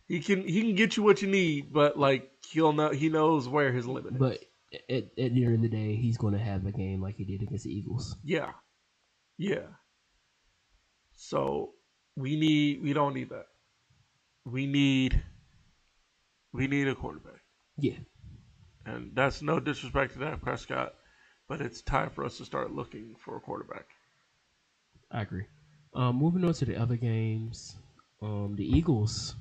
He can he can get you what you need, but like he'll know he knows where his limit but is. But at, at the end of the day, he's going to have a game like he did against the Eagles. Yeah, yeah. So we need we don't need that. We need we need a quarterback. Yeah, and that's no disrespect to Dak Prescott. But it's time for us to start looking for a quarterback. I agree. Um, moving on to the other games, um, the Eagles.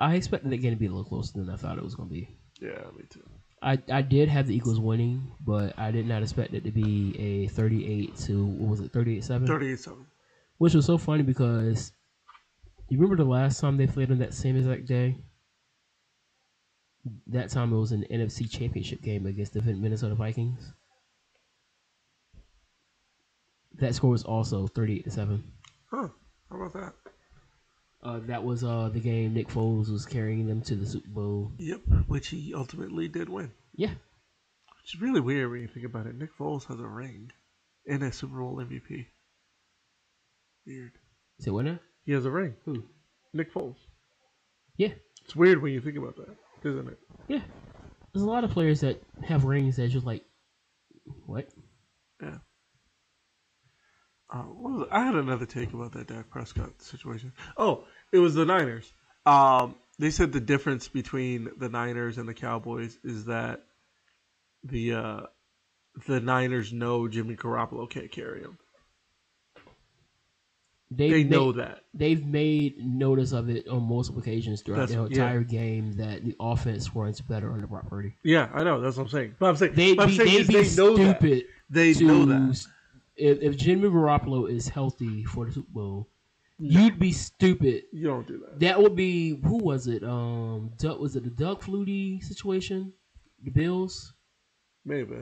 I expected the game to be a little closer than I thought it was going to be. Yeah, me too. I, I did have the Eagles winning, but I did not expect it to be a thirty-eight to what was it, thirty-eight seven? thirty-eight seven. Which was so funny because you remember the last time they played on that same exact day? That time it was an N F C Championship game against the Minnesota Vikings. That score was also thirty-eight to seven. Huh. How about that? Uh, that was uh, the game Nick Foles was carrying them to the Super Bowl. Yep, which he ultimately did win. Yeah. Which is really weird when you think about it. Nick Foles has a ring and a Super Bowl M V P. Weird. Is it winner? He has a ring. Who? Nick Foles. Yeah. It's weird when you think about that. Isn't it? Yeah. There's a lot of players that have rings that just like, what? Yeah. Uh, what was it? I had another take about that Dak Prescott situation. Oh, it was the Niners. Um, they said the difference between the Niners and the Cowboys is that the uh, the Niners know Jimmy Garoppolo can't carry him. They've they know made, that. They've made notice of it on multiple occasions throughout that's, their entire yeah. game that the offense runs better under Brock Purdy. Yeah, I know. That's what I'm saying. But I'm saying they'd be, I'm saying they'd be they know stupid. That. They to, know that. If, if Jimmy Garoppolo is healthy for the Super Bowl, no. you'd be stupid. You don't do that. That would be, who was it? Um, Doug, was it the Doug Flutie situation? The Bills? Maybe.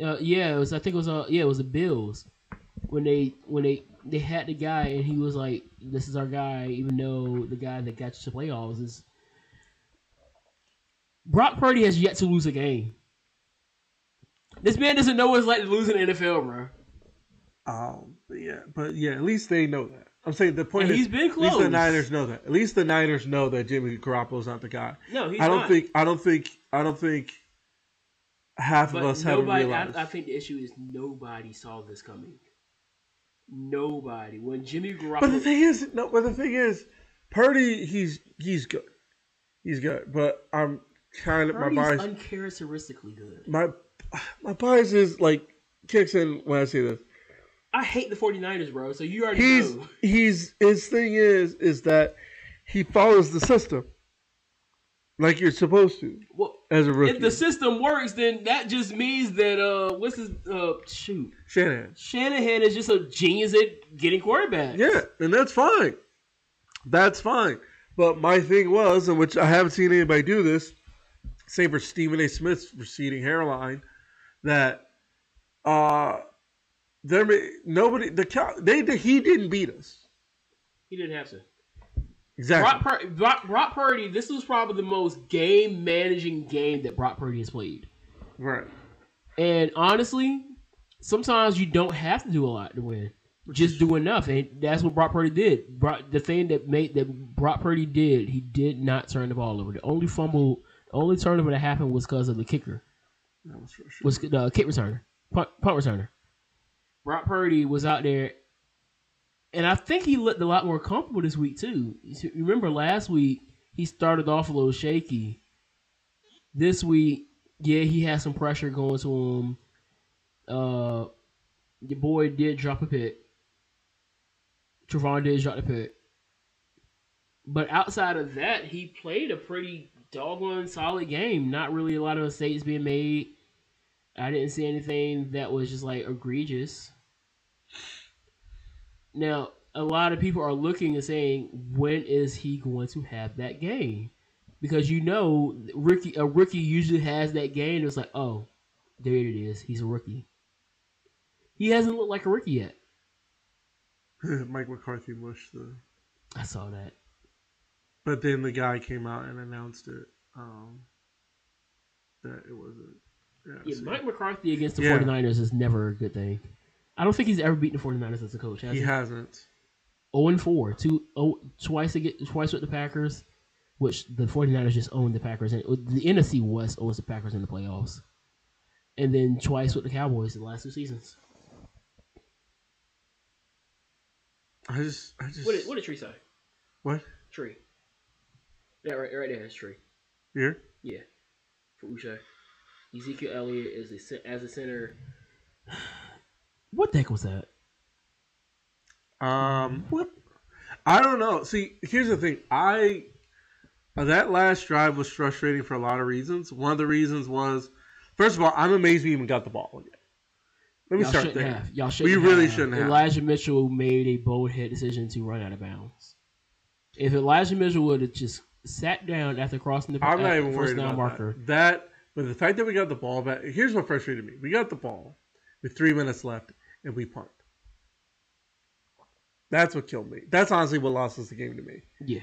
Uh, yeah, it was, I think it was, uh, yeah, it was the Bills. When they when they, they had the guy and he was like, this is our guy, even though the guy that got you to playoffs is... Brock Purdy has yet to lose a game. This man doesn't know what it's like to lose in the N F L, bro. Um, but yeah, but yeah, at least they know that. I'm saying the point and is... He's been close. At least the Niners know that. At least the Niners know that Jimmy Garoppolo's not the guy. No, he's I don't not. Think, I don't think... I don't think... half but of us nobody, haven't realized. I, I think the issue is nobody saw this coming. Nobody. When Jimmy Garoppolo... But the thing is, no. But the thing is, Purdy, he's he's good. He's good, but I'm kind of my bias. Uncharacteristically good. My my bias is like kicks in when I see this. I hate the 49ers, bro. So you already he's, know. He's his thing is is that he follows the system, like you're supposed to. Well, as a rookie, if the system works, then that just means that uh, what's his uh shoot Shanahan. Shanahan is just a genius at getting quarterbacks. Yeah, and that's fine. That's fine. But my thing was, and which I haven't seen anybody do this, save for Stephen A. Smith's receding hairline, that uh, there nobody the they he didn't beat us. He didn't have to. Exactly. Brock Purdy, Brock, Brock Purdy, this was probably the most game managing game that Brock Purdy has played. Right. And honestly, sometimes you don't have to do a lot to win. Just do enough, and that's what Brock Purdy did. Brock, the thing that made that Brock Purdy did, he did not turn the ball over. The only fumble, the only turnover that happened was because of the kicker. That was for sure. Was the uh, kick returner, punt, punt returner. Brock Purdy was out there, and I think he looked a lot more comfortable this week too. Remember last week he started off a little shaky. This week, yeah, he had some pressure going to him. Uh, your boy did drop a pick. Trevon did drop the pick. But outside of that, he played a pretty doggone solid game. Not really a lot of mistakes being made. I didn't see anything that was just like egregious. Now, a lot of people are looking and saying, when is he going to have that game? Because you know, rookie, a rookie usually has that game. It's like, oh, there it is. He's a rookie. He hasn't looked like a rookie yet. Mike McCarthy mushed the. I saw that. But then the guy came out and announced it. Um, that it wasn't. Yeah, yeah so. Mike McCarthy against the yeah. 49ers is never a good thing. I don't think he's ever beaten the 49ers as a coach. Has he, he hasn't. oh and four Two, oh, twice, to get, twice with the Packers, which the 49ers just owned the Packers. And the N F C West owns the Packers in the playoffs. And then twice with the Cowboys in the last two seasons. I just, I just. What did, what did Tree say? What? Tree. That right, right there is Tree. Here? Yeah. For Uche. Ezekiel Elliott is a, as a center. What the heck was that? Um. What? I don't know. See, here's the thing. I that last drive was frustrating for a lot of reasons. One of the reasons was, first of all, I'm amazed we even got the ball again. Let me Y'all start there. Have. Y'all shouldn't we really have. shouldn't have. Elijah Mitchell made a bold-head decision to run out of bounds. If Elijah Mitchell would have just sat down after crossing the I'm not even first down marker. That. that, but the fact that we got the ball back, here's what frustrated me. We got the ball with three minutes left, and we punt. That's what killed me. That's honestly what lost us the game to me. Yeah.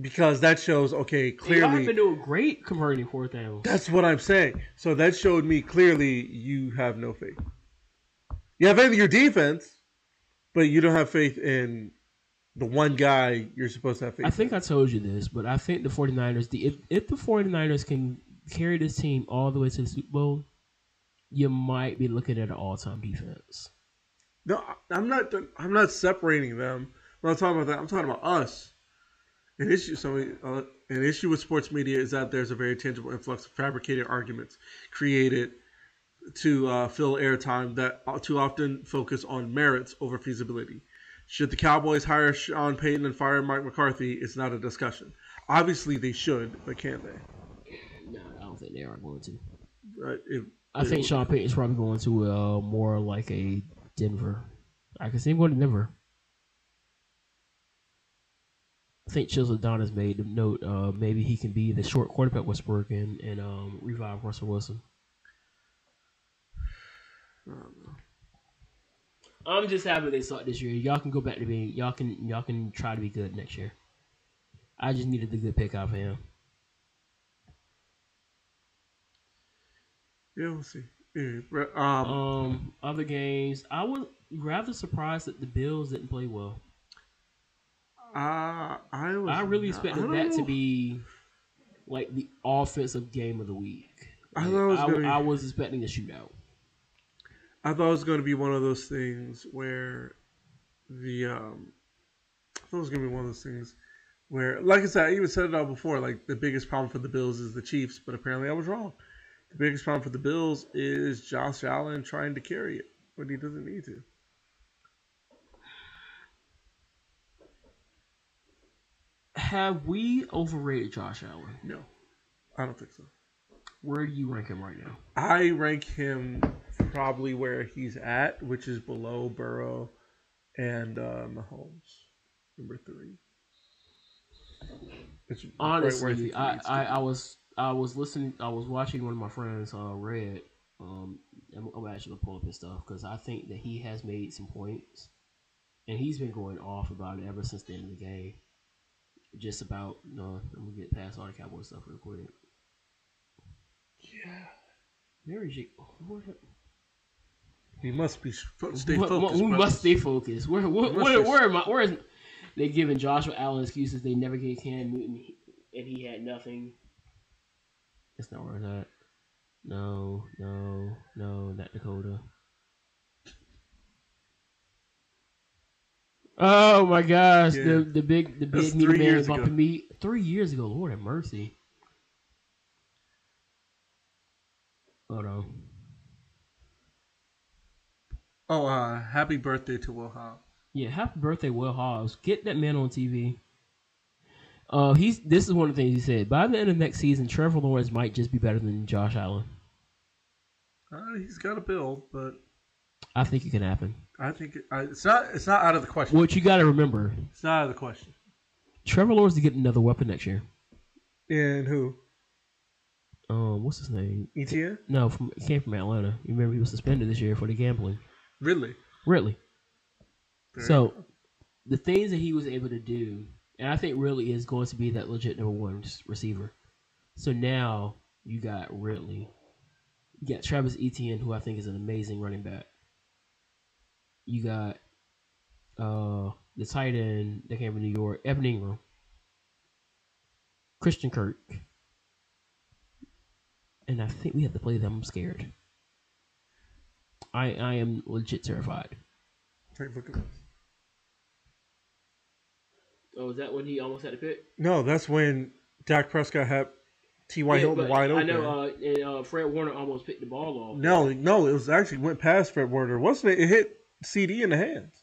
Because that shows, okay, clearly. Y'all have been doing great converting fourth downs. That's what I'm saying. So that showed me clearly you have no faith. You have faith in your defense, but you don't have faith in the one guy you're supposed to have faith in. I think I told you this, but I think the 49ers, the, if, if the 49ers can carry this team all the way to the Super Bowl, you might be looking at an all-time defense. No, I'm not I'm not separating them. I'm not talking about that. I'm talking about us. An issue, so we, uh, an issue with sports media is that there's a very tangible influx of fabricated arguments created to uh, fill airtime that too often focus on merits over feasibility. Should the Cowboys hire Sean Payton and fire Mike McCarthy? It's not a discussion. Obviously, they should, but can't they? No, I don't think they are going to. Right, if, I if, think Sean Payton's probably going to uh, more like a Denver. I can see him going to Denver. I think Chizla Don has made the note. Uh, maybe he can be the short quarterback whisperer and, and um, revive Russell Wilson. I'm just happy they sucked this year. Y'all can go back to being y'all can y'all can try to be good next year. I just needed the good pick out of him. Yeah, we'll see. Yeah, um, um, other games, I was rather surprised that the Bills didn't play well. Uh, I was I really not, expected I that know. to be like the offensive game of the week. Like, I, was I, be... I was expecting a shootout. I thought it was going to be one of those things where the um, I thought it was going to be one of those things where, like I said, I even said it all before, like the biggest problem for the Bills is the Chiefs, but apparently I was wrong. The biggest problem for the Bills is Josh Allen trying to carry it when he doesn't need to. Have we overrated Josh Allen? No, I don't think so. Where do you rank him right now? I rank him probably where he's at, which is below Burrow and uh, Mahomes, number three. It's honestly, right I, I, I was I was listening, I was watching one of my friends uh, Red. Um, I'm, I'm actually gonna pull up his stuff because I think that he has made some points, and he's been going off about it ever since the end of the game. Just about no, I'm gonna get past all the Cowboy stuff real quick. Yeah, Mary J. Where, we must be stay what, focused. We brothers. must stay focused. Where where where, where am I? Where is? They giving Joshua Allen excuses. They never gave Cam Newton, and he had nothing. That's not where it's at. No, no, no, not Dakota. Oh my gosh, yeah. the the big the big meat man is bumping me three years ago. Lord have mercy. Oh no. Oh, uh, happy birthday to Will Hobbs. Yeah, happy birthday, Will Hobbs. Get that man on T V. Uh, he's. This is one of the things he said. By the end of next season, Trevor Lawrence might just be better than Josh Allen. Uh, he's got a build, but I think it can happen. I think it, I, it's not. It's not out of the question. What you got to remember? It's not out of the question. Trevor Lawrence to get another weapon next year. And who? Um, what's his name? E T N? No, from he came from Atlanta. You remember he was suspended this year for the gambling. Really? Really. There so, you know. The things that he was able to do, and I think Ridley is going to be that legit number one receiver. So now you got Ridley. You got Travis Etienne, who I think is an amazing running back. You got uh, the tight end that came from New York, Evan Ingram, Christian Kirk. And I think we have to play them. I'm scared. I I am legit terrified. Take look at this. Oh, is that when he almost had to pick? No, that's when Dak Prescott had T Y. Yeah, Hilton wide open. I know, uh, and uh, Fred Warner almost picked the ball off. No, no, it was actually went past Fred Warner. Wasn't it? It hit C D in the hands.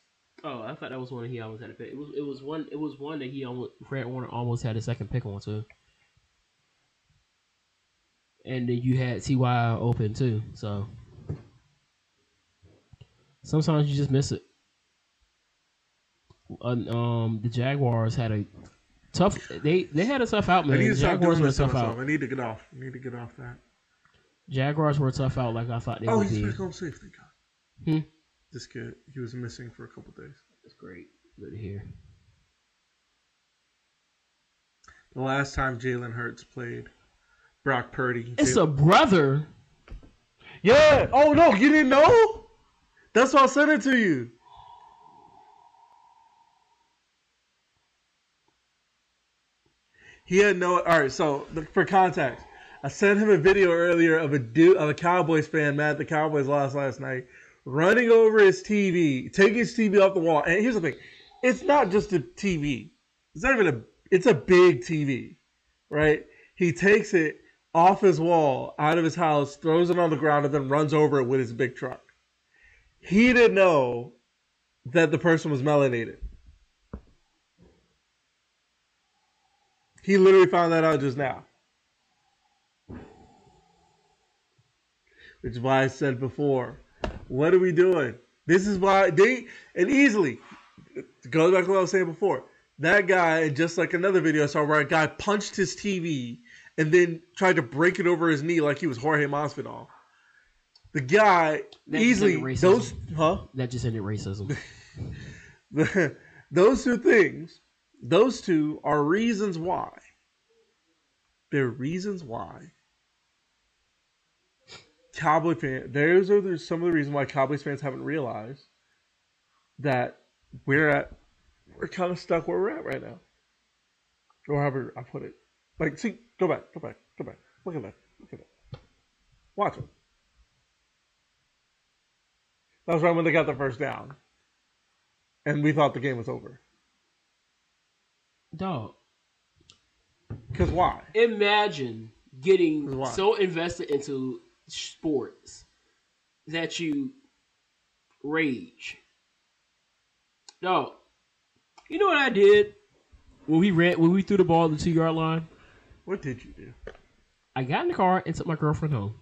Oh, I thought that was one he almost had to pick. It was, it was one. It was one that he almost Fred Warner almost had a second pick on too. And then you had T Y open too. So sometimes you just miss it. Um, the Jaguars had a tough. They they had a tough out, man. I need to Jaguars were a tough out. I need to get off. I need to get off that. Jaguars were a tough out, like I thought they oh, would be. Oh, he's back home safe. Thank God. Hmm. This kid, he was missing for a couple days. That's great. Good to hear. The last time Jalen Hurts played Brock Purdy. It's Jalen. a brother. Yeah. Oh no, you didn't know? That's why I sent it to you. He had no. All right, so for context, I sent him a video earlier of a dude, of a Cowboys fan mad the Cowboys lost last night, running over his T V, taking his T V off the wall. And here's the thing: it's not just a T V. It's not even a. It's a big T V, right? He takes it off his wall, out of his house, throws it on the ground, and then runs over it with his big truck. He didn't know that the person was melanated. He literally found that out just now. Which is why I said before, what are we doing? This is why they, and easily, it goes back to what I was saying before. That guy, just like another video I saw where a guy punched his T V and then tried to break it over his knee like he was Jorge Masvidal. The guy, that easily, those, huh? That just ended racism. Those two things. Those two are reasons why. They're reasons why. Cowboy fans, those are some of the reasons why Cowboys fans haven't realized that we're at, we're kind of stuck where we're at right now. Or however I put it. Like, see, go back, go back, go back. Look at that, look at that. Watch it. That was right when they got the first down. And we thought the game was over. Dog, Because why? Imagine getting why? so invested into sports that you rage. No. You know what I did when we ran, when we threw the ball at the two-yard line? What did you do? I got in the car and took my girlfriend home.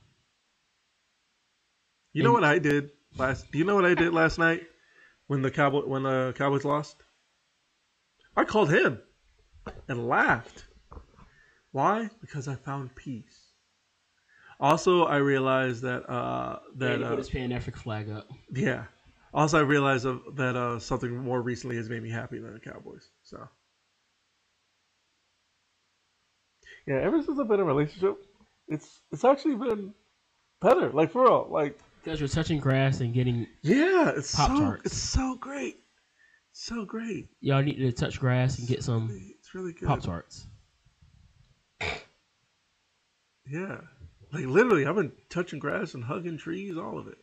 You and know what I did last? Do you know what I did last night when the Cowboy when the Cowboys lost? I called him and laughed. Why? Because I found peace. Also, I realized that uh, that yeah, he put his Pan African flag up. Yeah. Also, I realized that uh, something more recently has made me happy than the Cowboys. So, yeah, ever since I've been in a relationship, it's it's actually been better. Like, for real, like because you're touching grass and getting yeah, it's Pop Tarts. So, it's so great, so great. Y'all need to touch grass and get some. It's really good. Pop Tarts. Yeah, like literally, I've been touching grass and hugging trees, all of it.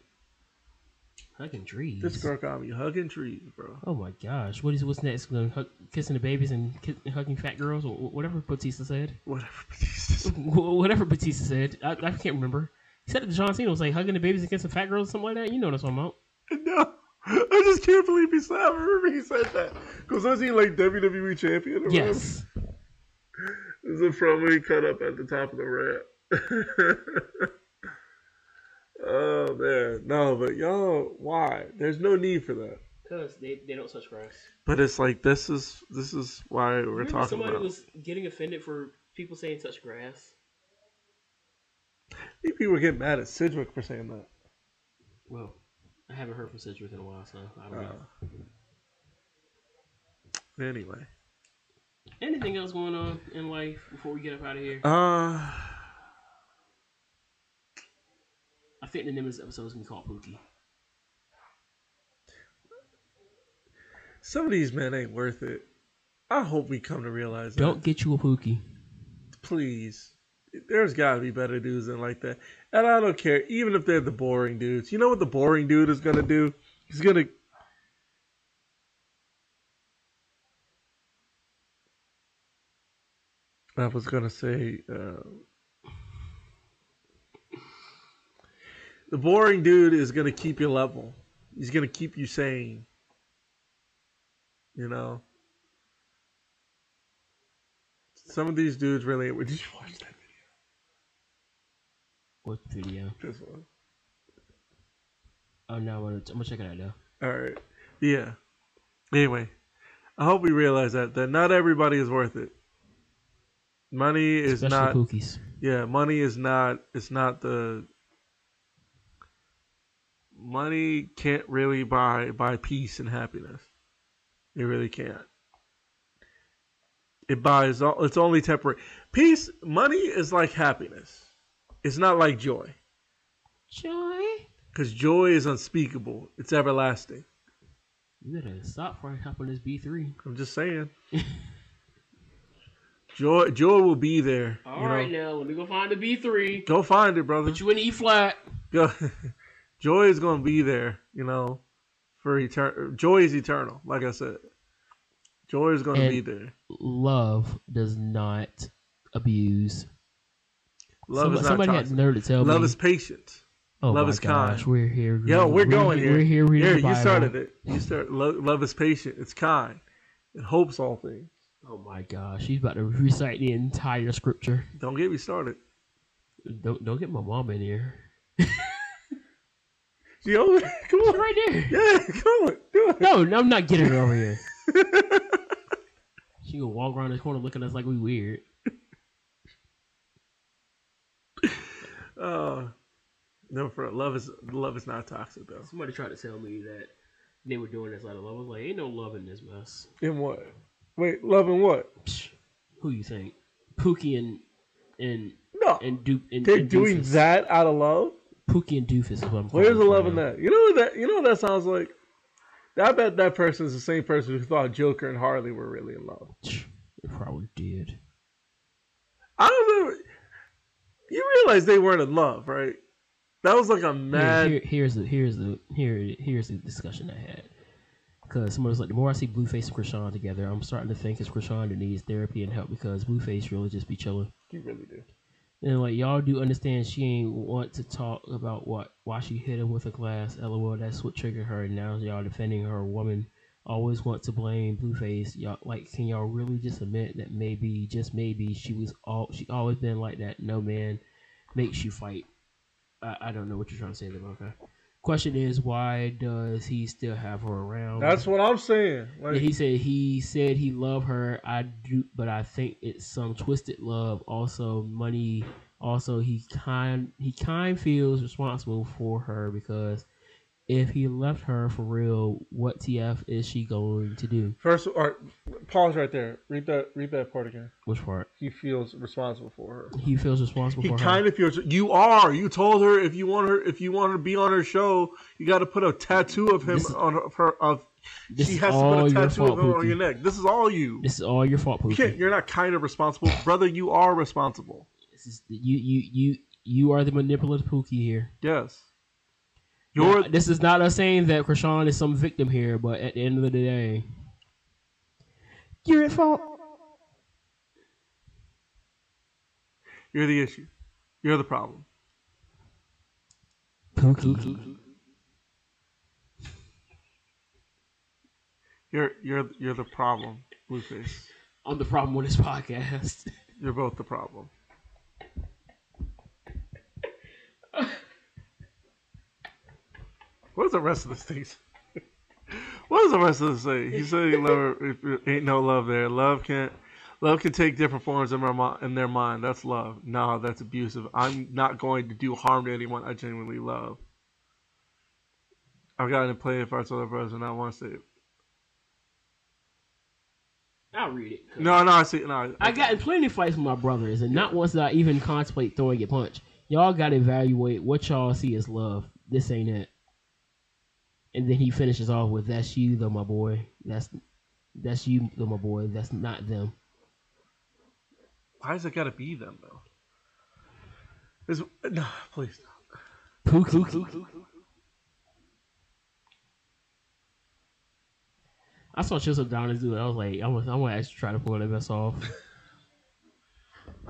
Hugging trees. This girl got me hugging trees, bro. Oh my gosh! What is what's next? Hug, kissing the babies and kiss, hugging fat girls, or whatever Batista said. Whatever Batista. Said. Whatever Batista said. I, I can't remember. He said it to John Cena. It was like hugging the babies and kissing fat girls, or something like that. You know what I'm talking about? No, I just can't believe he said. I remember he said that because was he like W W E champion? Or yes. This is from he cut up at the top of the ramp. Oh man, no, but y'all, why? There's no need for that. Cause they, they don't touch grass. But it's like this is this is why we're Remember talking somebody about. Somebody was getting offended for people saying touch grass. I think people were getting mad at Sidgwick for saying that. Well, I haven't heard from Sidgwick in a while, so I don't uh, know. Anyway, anything else going on in life before we get up out of here? Uh. I think the name of this episode is going to be called Pookie. Some of these men ain't worth it. I hope we come to realize that. Don't get you a Pookie. Please. There's got to be better dudes than like that. And I don't care, even if they're the boring dudes. You know what the boring dude is going to do? He's going to... I was going to say... Uh... The boring dude is going to keep you level. He's going to keep you sane. You know? Some of these dudes really... Did you watch that video? What video? This one. Oh, no. I'm going to check it out now. All right. Yeah. Anyway. I hope we realize that. That not everybody is worth it. Money is Especially not... Pookies. Yeah. Money is not... It's not the... Money can't really buy buy peace and happiness. It really can't. It buys all. It's only temporary. Peace, money is like happiness. It's not like joy. Joy? Because joy is unspeakable. It's everlasting. You better stop before I hop on this B three. I'm just saying. Joy, joy will be there. All you right know. Now, let me go find the B three. Go find it, brother. Put you in E flat. Go. Joy is going to be there, you know, for eternal. Joy is eternal, like I said. Joy is going to be there. Love does not abuse. Love Some, is not Somebody toxic. Had nerve to tell Love me. Is patient. Oh love my is gosh, kind. We're here. Reading, Yo, we're, we're going here. We're here reading here, the Bible. You started it. You start. Love, love is patient. It's kind. It hopes all things. Oh my gosh, she's about to recite the entire scripture. Don't get me started. Don't don't get my mom in here. Yo, come on. She's right there. Yeah, come on. Do it. No, no, I'm not getting her over here. She gonna walk around the corner looking at us like we weird. Oh, no, for love is love is not toxic though. Somebody tried to tell me that they were doing this out of love. I was like, ain't no love in this mess. In what? Wait, love in what? Psh, who you think? Pookie and and no, and Duke. They're and doing that out of love. Pookie and Doofus is what I'm calling. Where's the love in that? You know what that you know what that sounds like? I bet that person is the same person who thought Joker and Harley were really in love. They probably did. I don't know. You realize they weren't in love, right? That was like a mad. Here, here, here's the here's the here here's the discussion I had. because somebody's like, the more I see Blueface and Krishan together, I'm starting to think it's Krishan that needs therapy and help, because Blueface really just be chilling. You really do. And like, y'all do understand she ain't want to talk about what why she hit him with a glass. Lol, that's what triggered her. And now y'all defending her. Woman always want to blame Blueface. Y'all like, can y'all really just admit that maybe, just maybe, she was all she always been like that? No man makes you fight. I, I don't know what you're trying to say there, but okay. Question is, why does he still have her around? That's what I'm saying. Like, he said he said he loved her. I do, but I think it's some twisted love. Also, money. Also, he kind he kind feels responsible for her, because if he left her for real, what T F is she going to do? First, or pause right there. Read that. Read that part again. Which part? He feels responsible for her. He feels responsible he for her. He kind of feels. You are. You told her if you want her, if you want her to be on her show, you got to put a tattoo of him this, on her. Of, her, of this she has to put a tattoo fault, of him Pookie. on your neck. This is all you. This is all your fault, Pookie. You you're not kind of responsible, brother. You are responsible. This is you. You. You. You are the manipulative Pookie here. Yes. Now, this is not us saying that Krishan is some victim here, but at the end of the day, you're at fault. You're the issue. You're the problem. Pookie. You're you're you're the problem, Blueface. I'm the problem with this podcast. You're both the problem. What is the rest of this thing? What is the rest of this thing? He said he loved her. Ain't no love there. Love can't. Love can take different forms in my in their mind. That's love. No, that's abusive. I'm not going to do harm to anyone I genuinely love. I've gotten to play it for other brothers, and I want to say it. I'll read it. No, no, I see. No, I, I got in plenty of fights with my brothers, and not once did I even contemplate throwing a punch. Y'all got to evaluate what y'all see as love. This ain't it. And then he finishes off with, "That's you, though, my boy. That's that's you, though, my boy. That's not them." Why does it gotta be them, though? It's, no, please no. Pookie. Pookie. Pookie. Pookie. I saw Chisel Donna's dude. I was like, I was, I want to actually try to pull that mess off.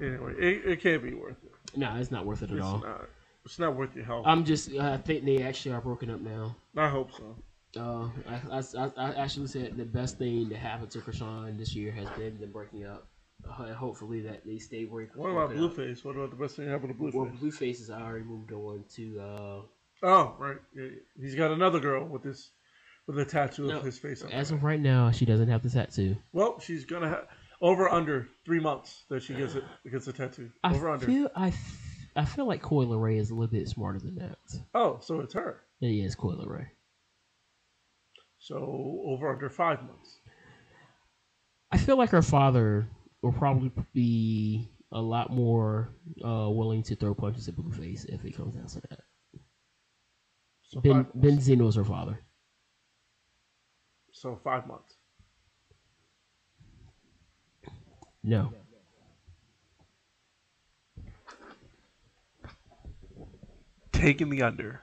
Anyway, it, it can't be worth it. No, nah, it's not worth it at it's all. Not. It's not worth your help. I'm just. I think they actually are broken up now. I hope so. Uh, I, I, I actually said the best thing that happened to Krishan this year has been them breaking up. Uh, hopefully that they stay where. What about Blueface? What about the best thing that happened to Blueface? Well, Blueface is already moved on to. Uh, oh right, yeah, he's got another girl with this, with a tattoo no, of his face. As of right now, she doesn't have the tattoo. Well, she's gonna have over under three months that she gets it gets a tattoo. Over I under. Feel, I. Th- I feel like Coyle Ray is a little bit smarter than that. Oh, so it's her. It is Coyle Ray. So over under five months. I feel like her father will probably be a lot more uh, willing to throw punches at Blueface if it comes down to that. So Ben, Ben Zeno's her father. So five months. No. Taking the under.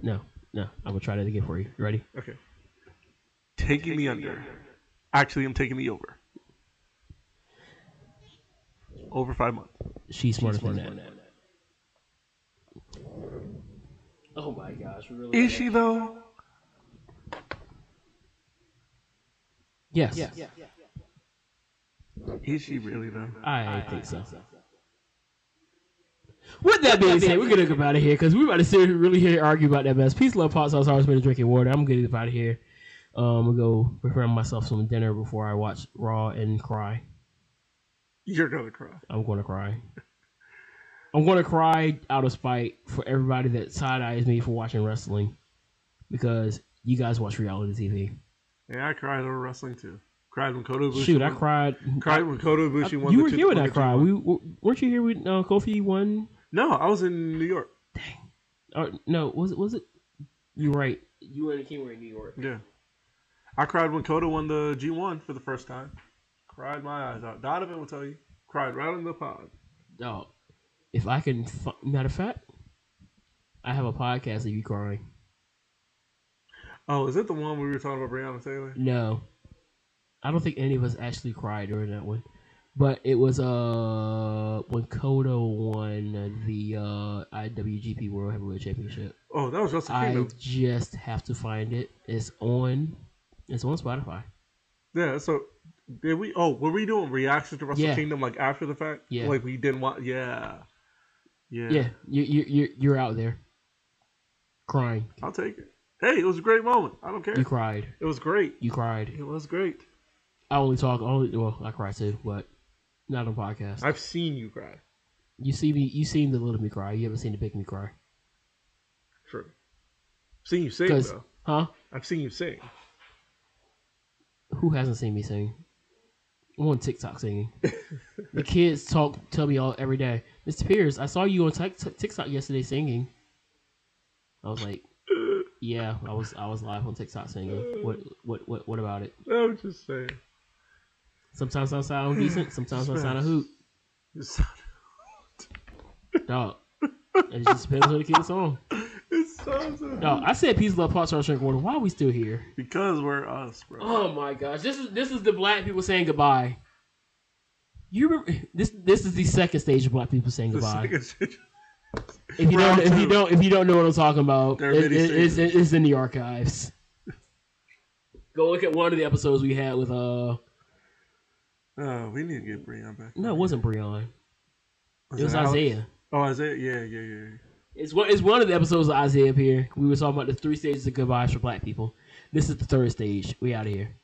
No, no. I'm going to try that again for you. You ready? Okay. Taking, taking the, under. the under. Actually, I'm taking the over. Over five months. She's smarter than that. that. Oh, my gosh. Really Is she, that. though? Yes. yes. yes. yes. Is she really, though? I, I think so. so. With that being said, we're going to get out of here because we're about to sit here, really here argue about that mess. Peace, love, pot sauce, always been drinking water. I'm going to get out of here. Um, I'm going to go prepare myself some dinner before I watch Raw and cry. You're going to cry. I'm going to cry. I'm going to cry out of spite for everybody that side-eyes me for watching wrestling, because you guys watch reality T V. Yeah, I cried over wrestling too. Cried when Kota Ibushi Shoot, won. I cried. Cried when Kota Ibushi I, won. You the were two, here when I cried. We, weren't you here when uh, Kofi won? No, I was in New York. Dang. Oh, no, was it? Was it? You're right. You were in New York. Yeah. I cried when Kota won the G one for the first time. Cried my eyes out. Donovan will tell you. Cried right on the pod. Dog. If I can... Matter of fact, I have a podcast of you crying. Oh, is it the one we were talking about Breonna Taylor? No. I don't think any of us actually cried during that one. But it was uh when Kota won the uh, I W G P World Heavyweight Championship. Oh, that was Wrestle Kingdom. I just have to find it. It's on it's on Spotify. Yeah, so did we oh, were we doing reactions to Wrestle yeah. Kingdom like after the fact? Yeah. Like we didn't want yeah. Yeah. Yeah, you you you you're out there. Crying. I'll take it. Hey, it was a great moment. I don't care. You cried. It was great. You cried. It was great. I only talk only well, I cry too, but not on podcast. I've seen you cry. You see me. You seen the little me cry. You haven't seen the big me cry. True. I've seen you sing though. Huh? I've seen you sing. Who hasn't seen me sing? I'm on TikTok singing. The kids talk tell me all every day. Mister Pierce, I saw you on t- t- TikTok yesterday singing. I was like, yeah, I was I was live on TikTok singing. What what what what about it? I was just saying. Sometimes I sound decent. Sometimes I sound a hoot. You sound a hoot. Dog. It just depends on the kid's song. It sounds a hoot. Dog, I said peace, love, pop, star, drink water. Why are we still here? Because we're us, bro. Oh my gosh, this is this is the black people saying goodbye. You remember this? This is the second stage of black people saying goodbye. The second stage. If you Round don't, two. if you don't, if you don't know what I'm talking about, it, it, it's, it's in the archives. Go look at one of the episodes we had with uh. Oh, we need to get Breon back. No, it wasn't Breon. Was it was Isaiah. Alex? Oh, Isaiah. Yeah, yeah, yeah. It's one. It's one of the episodes of Isaiah up here. We were talking about the three stages of goodbyes for black people. This is the third stage. We out of here.